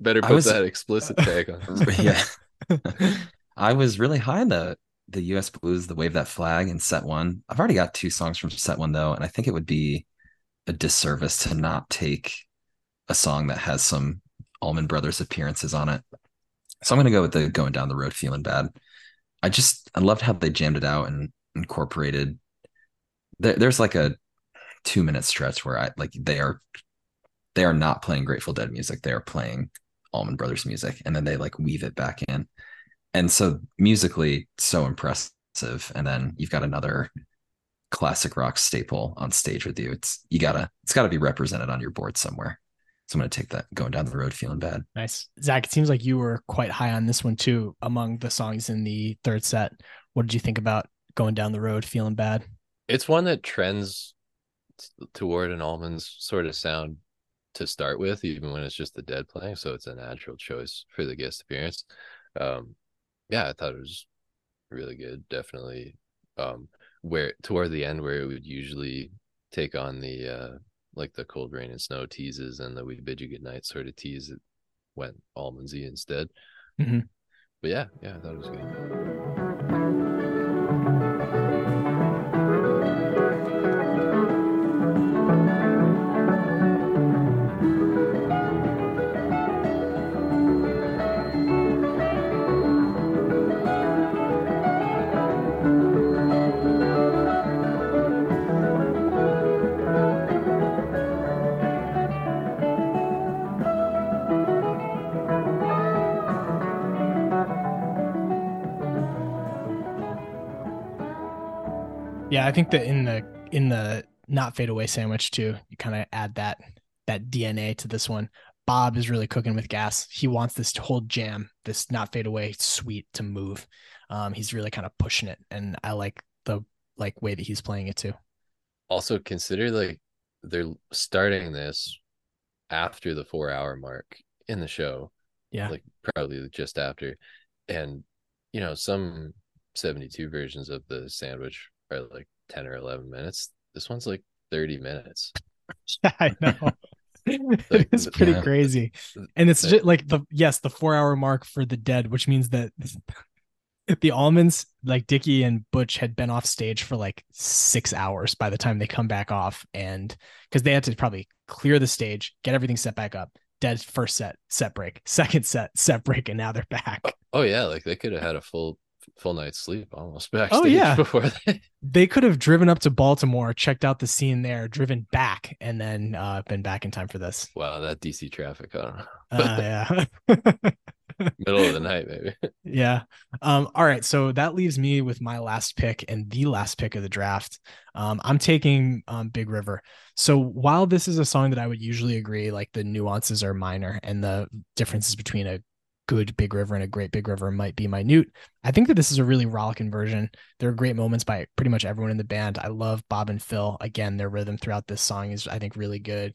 Better put that explicit tag on. Yeah. I was really high in the the U.S. Blues, The Wave That Flag, and Set One. I've already got two songs from Set One, though, and I think it would be a disservice to not take a song that has some Allman Brothers appearances on it. So I'm going to go with the Going Down the Road Feeling Bad. I loved how they jammed it out and incorporated. There's like a 2-minute stretch where they are not playing Grateful Dead music. They are playing Allman Brothers music, and then they like weave it back in. And so musically, so impressive. And then you've got another classic rock staple on stage with you. It's gotta be represented on your board somewhere. So I'm going to take that Going Down the Road Feeling Bad. Nice. Zach, it seems like you were quite high on this one too, among the songs in the third set. What did you think about Going Down the Road Feeling Bad? It's one that trends toward an Allman's sort of sound to start with, even when it's just the Dead playing. So it's a natural choice for the guest appearance. Yeah, I thought it was really good. Definitely where toward the end where it would usually take on the like the Cold Rain and Snow teases and the We Bid You Good Night sort of tease, it went Allmansy instead. Mm-hmm. But yeah, I thought it was good. Yeah, I think that in the Not Fade Away sandwich too, you kind of add that DNA to this one. Bob is really cooking with gas. He wants this whole jam, this Not Fade Away suite to move. He's really kind of pushing it, and I like the way that he's playing it too. Also consider they're starting this after the 4-hour mark in the show. Yeah, probably just after, and some 72 versions of the sandwich are 10 or 11 minutes. This one's 30 minutes. I know. It's pretty crazy. And it's just the 4-hour mark for the Dead, which means that if the Allmans, Dickie and Butch, had been off stage for 6 hours by the time they come back off. And because they had to probably clear the stage, get everything set back up. Dead first set, set break, second set, set break. And now they're back. Oh yeah. They could have had a full night's sleep almost backstage. Oh yeah, before they could have driven up to Baltimore, checked out the scene there, driven back, and then been back in time for this. Wow, that DC traffic, I don't know. Yeah. Middle of the night maybe. Yeah. All right, so that leaves me with my last pick and the last pick of the draft. I'm taking Big River. So while this is a song that I would usually agree, the nuances are minor and the differences between a good Big River and a great Big River might be minute, I think that this is a really rollicking version. There are great moments by pretty much everyone in the band. I love Bob and Phil. Again, their rhythm throughout this song is, I think, really good.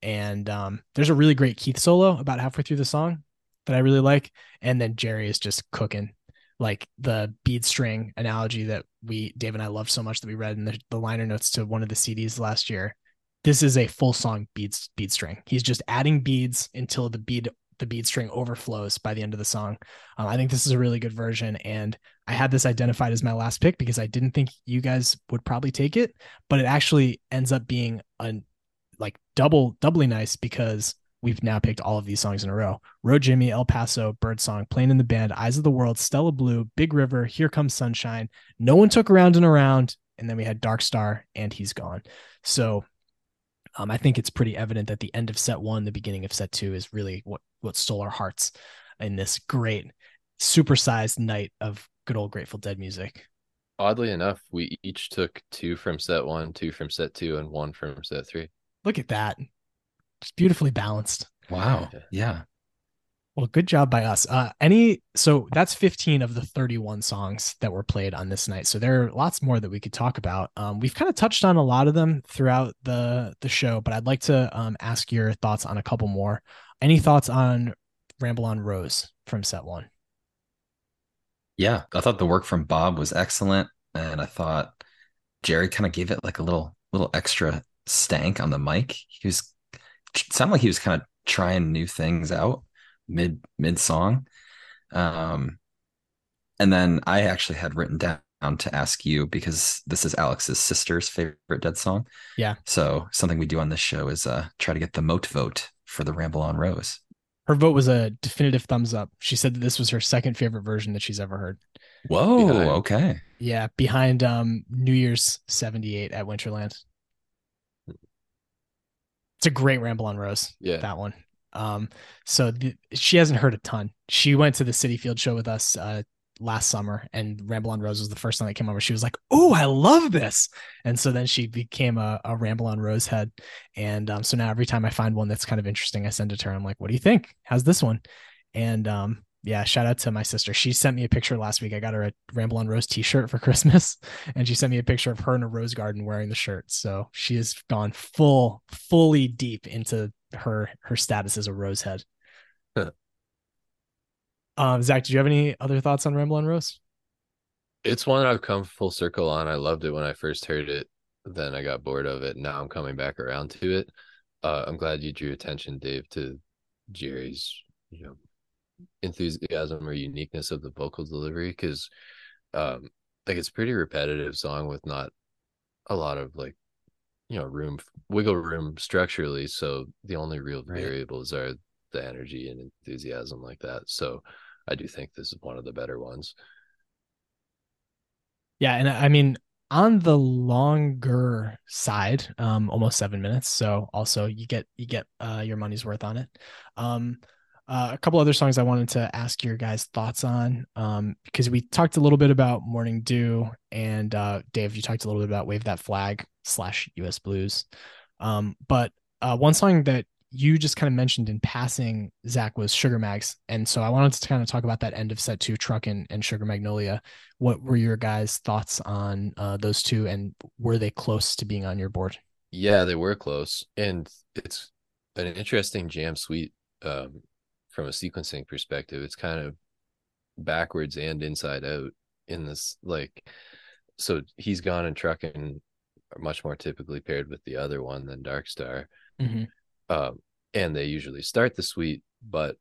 And there's a really great Keith solo about halfway through the song that I really like. And then Jerry is just cooking. The bead string analogy that Dave and I love so much that we read in the liner notes to one of the CDs last year. This is a full song bead string. He's just adding beads until the bead string overflows by the end of the song. I think this is a really good version, and I had this identified as my last pick because I didn't think you guys would probably take it, but it actually ends up being doubly nice because we've now picked all of these songs in a row. Road Jimmy, El Paso, Birdsong, Playing in the Band, Eyes of the World, Stella Blue, Big River, Here Comes Sunshine. No One Took Around and Around. And then we had Dark Star and He's Gone. So I think it's pretty evident that the end of set one, the beginning of set two is really what stole our hearts in this great supersized night of good old Grateful Dead music. Oddly enough, we each took two from set one, two from set two, and one from set three. Look at that. It's beautifully balanced. Wow. Yeah. Well, good job by us. So that's 15 of the 31 songs that were played on this night. So there are lots more that we could talk about. We've kind of touched on a lot of them throughout the show, but I'd like to ask your thoughts on a couple more. Any thoughts on Ramble on Rose from set one? Yeah, I thought the work from Bob was excellent, and I thought Jerry kind of gave it a little extra stank on the mic. He was sounded like he was kind of trying new things out mid song. And then I actually had written down to ask you, because this is Alex's sister's favorite Dead song. Yeah. So something we do on this show is try to get the moat vote for the Ramble on Rose. Her vote was a definitive thumbs up. She said that this was her second favorite version that she's ever heard. Whoa. Behind, okay. Yeah. Behind New Year's 78 at Winterland. It's a great Ramble on Rose. Yeah. That one. She hasn't heard a ton. She went to the City Field show with us last summer, and Ramble on Rose was the first time that came over. She was like, "Oh, I love this." And so then she became a Ramble on Rose head. And so now every time I find one that's kind of interesting, I send it to her. I'm like, "What do you think? How's this one?" And yeah, shout out to my sister. She sent me a picture last week. I got her a Ramble on Rose t-shirt for Christmas, and she sent me a picture of her in a rose garden wearing the shirt. So she has gone fully deep into her status as a rose head. Huh. Zach, did you have any other thoughts on Ramble on Rose? It's one I've come full circle on. I loved it when I first heard it. Then I got bored of it. Now I'm coming back around to it. I'm glad you drew attention, Dave, to Jerry's enthusiasm or uniqueness of the vocal delivery, because it's a pretty repetitive song with not a lot of wiggle room structurally. So the only real variables are the energy and enthusiasm like that. So I do think this is one of the better ones. Yeah. And I mean, on the longer side, almost 7 minutes. So also you get your money's worth on it. A couple other songs I wanted to ask your guys thoughts on, because we talked a little bit about Morning Dew, and Dave, you talked a little bit about Wave That Flag / U.S. Blues. But one song that you just kind of mentioned in passing, Zach, was Sugar Mags. And so I wanted to kind of talk about that end of set 2 Truck and Sugar Magnolia. What were your guys' thoughts on those two, and were they close to being on your board? Yeah, they were close. And it's an interesting jam suite from a sequencing perspective. It's kind of backwards and inside out in this, so He's Gone and Truckin' are much more typically paired with the other one than Dark Star. Mm-hmm. And they usually start the suite, but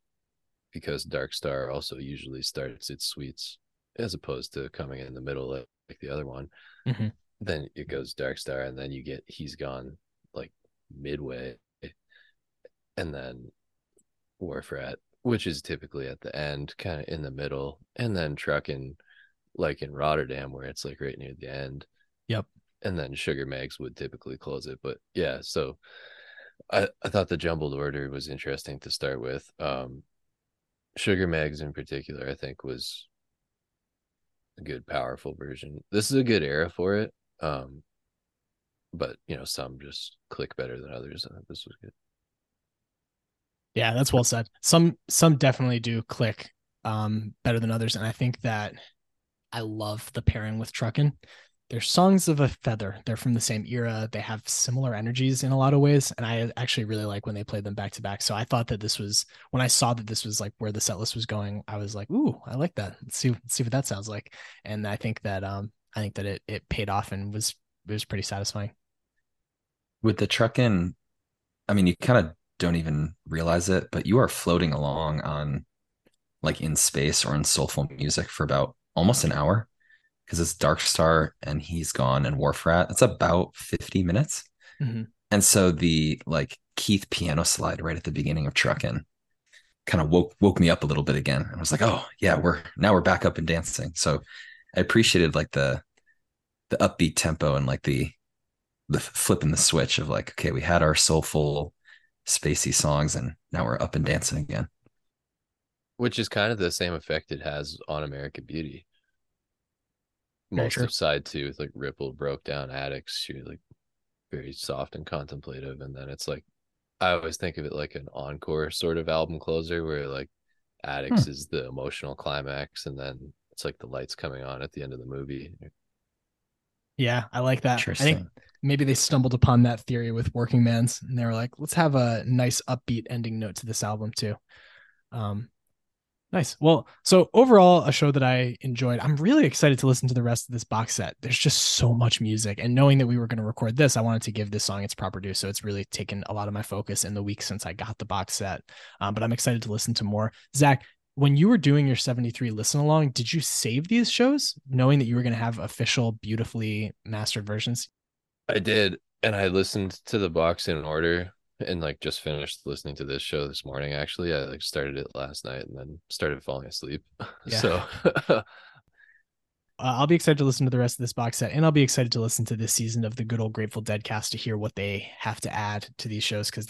because Dark Star also usually starts its suites as opposed to coming in the middle like the other one, mm-hmm. then it goes Dark Star, and then you get He's Gone midway, and then Wharf Rat, which is typically at the end, kind of in the middle, and then Truckin' in Rotterdam, where it's right near the end. Yep. And then Sugar Mags would typically close it. But yeah, so I thought the jumbled order was interesting to start with. Sugar Mags in particular, I think, was a good, powerful version. This is a good era for it. But, some just click better than others. And this was good. Yeah, that's well said. Some definitely do click better than others. And I think that I love the pairing with Truckin'. They're songs of a feather. They're from the same era. They have similar energies in a lot of ways. And I actually really like when they played them back to back. So I thought that this was, when I saw that this was where the set list was going, I was like, "Ooh, I like that. Let's see what that sounds like." And I think that it paid off and was pretty satisfying. With the Truckin', I mean, you kind of don't even realize it, but you are floating along on in space or in soulful music for about almost an hour. Because it's Dark Star and He's Gone and Wharf Rat. It's about 50 minutes. Mm-hmm. And so the Keith piano slide right at the beginning of Truckin' kind of woke me up a little bit again. I was like, "Oh yeah, we're back up and dancing." So I appreciated the upbeat tempo and the flip and the switch of okay, we had our soulful spacey songs and now we're up and dancing again. Which is kind of the same effect it has on American Beauty. Most of side 2 with Ripple, Broke Down, Addicts, you're very soft and contemplative, and then it's I always think of it like an encore sort of album closer where Addicts is the emotional climax, and then it's the lights coming on at the end of the movie. Yeah, I like that. I think maybe they stumbled upon that theory with Working Man's, and they were let's have a nice upbeat ending note to this album too. Nice. Well, so overall, a show that I enjoyed. I'm really excited to listen to the rest of this box set. There's just so much music, and knowing that we were going to record this, I wanted to give this song its proper due. So it's really taken a lot of my focus in the week since I got the box set. But I'm excited to listen to more. Zach, when you were doing your 73 listen along, did you save these shows knowing that you were going to have official, beautifully mastered versions? I did. And I listened to the box in order and like just finished listening to this show this morning. Actually, I like started it last night and then started falling asleep. Yeah. So I'll be excited to listen to the rest of this box set, and I'll be excited to listen to this season of the Good Old Grateful Dead cast to hear what they have to add to these shows, because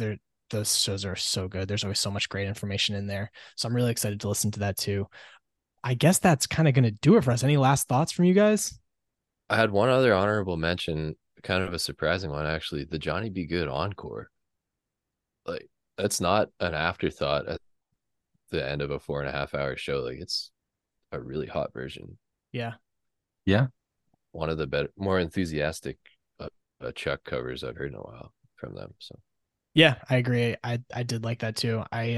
those shows are so good. There's always so much great information in there. So I'm really excited to listen to that too. I guess that's kind of going to do it for us. Any last thoughts from you guys? I had one other honorable mention, kind of a surprising one, actually, the Johnny B. Goode encore. Like, that's not an afterthought at the end of a 4.5 hour show. Like, it's a really hot version. Yeah. Yeah. One of the better, more enthusiastic Chuck covers I've heard in a while from them. So yeah, I agree. I did like that too. I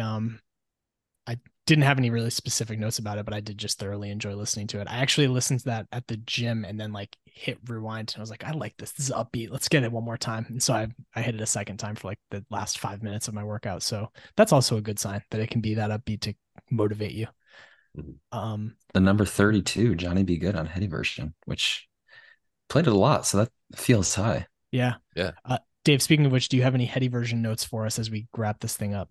didn't have any really specific notes about it, but I did just thoroughly enjoy listening to it. I actually listened to that at the gym and then like hit rewind and I was like, I like this. This is upbeat. Let's get it one more time. And so I hit it a second time for like the last 5 minutes of my workout. So that's also a good sign that it can be that upbeat to motivate you. The number 32 Johnny B. Goode on Heady version, which played it a lot, so that feels high. Yeah. Dave, speaking of which, do you have any Heady version notes for us as we wrap this thing up?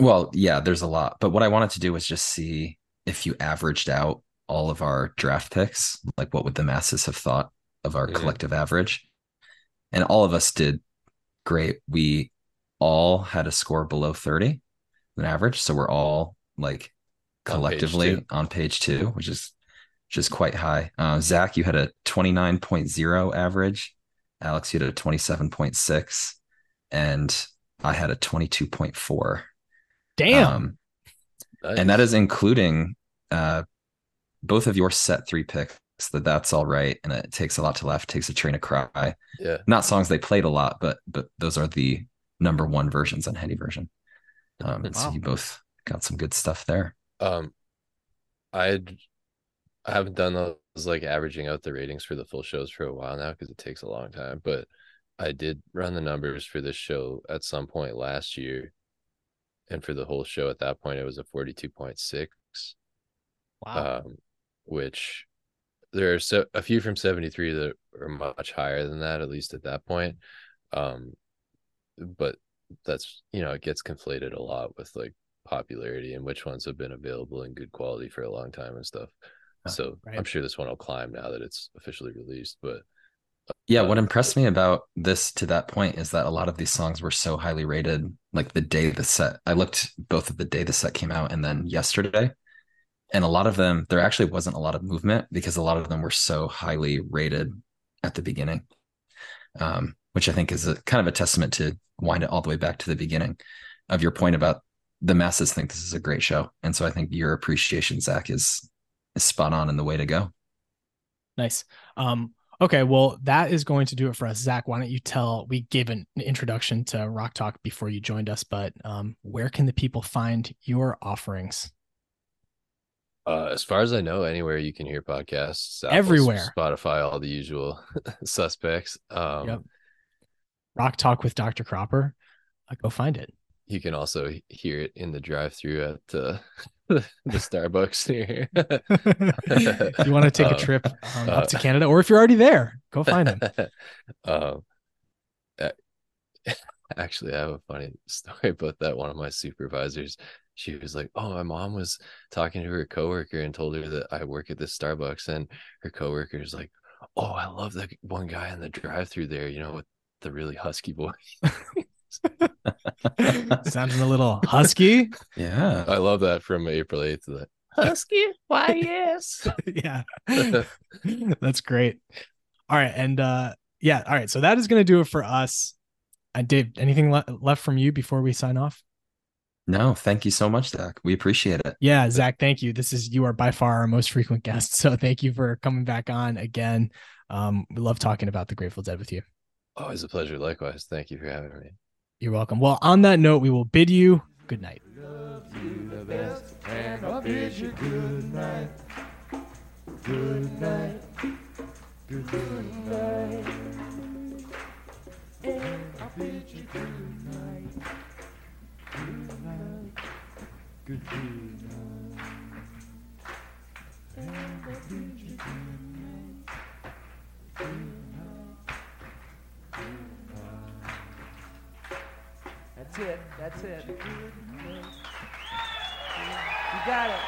Well, yeah, there's a lot, but what I wanted to do was just see if you averaged out all of our draft picks, like what would the masses have thought of our collective average? And all of us did great. We all had a score below 30 an average, so we're all like collectively on page two, which is just quite high. Zach, you had a 29.0 average. Alex, you had a 27.6, and I had a 22.4. Damn. Nice. And that is including both of your set three picks, that That's All Right and It Takes a Lot to Laugh, It Takes a Train to Cry. Yeah, not songs they played a lot, but those are the number one versions on Heady version. Wow. So you both got some good stuff there. I haven't done those like averaging out the ratings for the full shows for a while now because it takes a long time, but I did run the numbers for this show at some point last year, and for the whole show at that point it was a 42.6. wow. Which there are a few from 73 that are much higher than that, at least at that point, but that's, you know, it gets conflated a lot with like popularity and which ones have been available in good quality for a long time and stuff. So right. I'm sure this one will climb now that it's officially released, but yeah, what impressed me about this to that point is that a lot of these songs were so highly rated, like the day the set, I looked both of the day the set came out and then yesterday, and a lot of them, there actually wasn't a lot of movement because a lot of them were so highly rated at the beginning, which I think is kind of a testament to wind it all the way back to the beginning of your point about the masses think this is a great show. And so I think your appreciation, Zach, is spot on and the way to go. Nice. Okay. Well, that is going to do it for us. Zach, why don't you we gave an introduction to Rock Talk before you joined us, but where can the people find your offerings? As far as I know, anywhere you can hear podcasts, Apple, everywhere, Spotify, all the usual suspects. Yep. Rock Talk with Dr. Cropper. Go find it. You can also hear it in the drive-thru at the Starbucks here. You want to take a trip up to Canada, or if you're already there, go find them. Actually, I have a funny story about that. One of my supervisors, she was like, "Oh, my mom was talking to her coworker and told her that I work at this Starbucks," and her coworker is like, "Oh, I love that one guy in the drive-thru there, you know, with the really husky boy." Sounding a little husky. Yeah, I love that from April 8th. That husky, why yes. Yeah, that's great. All right, and yeah, all right. So that is going to do it for us. And Dave, anything left from you before we sign off? No, thank you so much, Zach. We appreciate it. Yeah, Zach, thank you. You are by far our most frequent guest, so thank you for coming back on again. We love talking about the Grateful Dead with you. Always a pleasure. Likewise, thank you for having me. You're welcome. Well, on that note, we will bid you good night. Love you the best, and I'll bid you good night. Good night. Good night. And I'll bid you good night. Good night. Good night. it. That's it. You got it.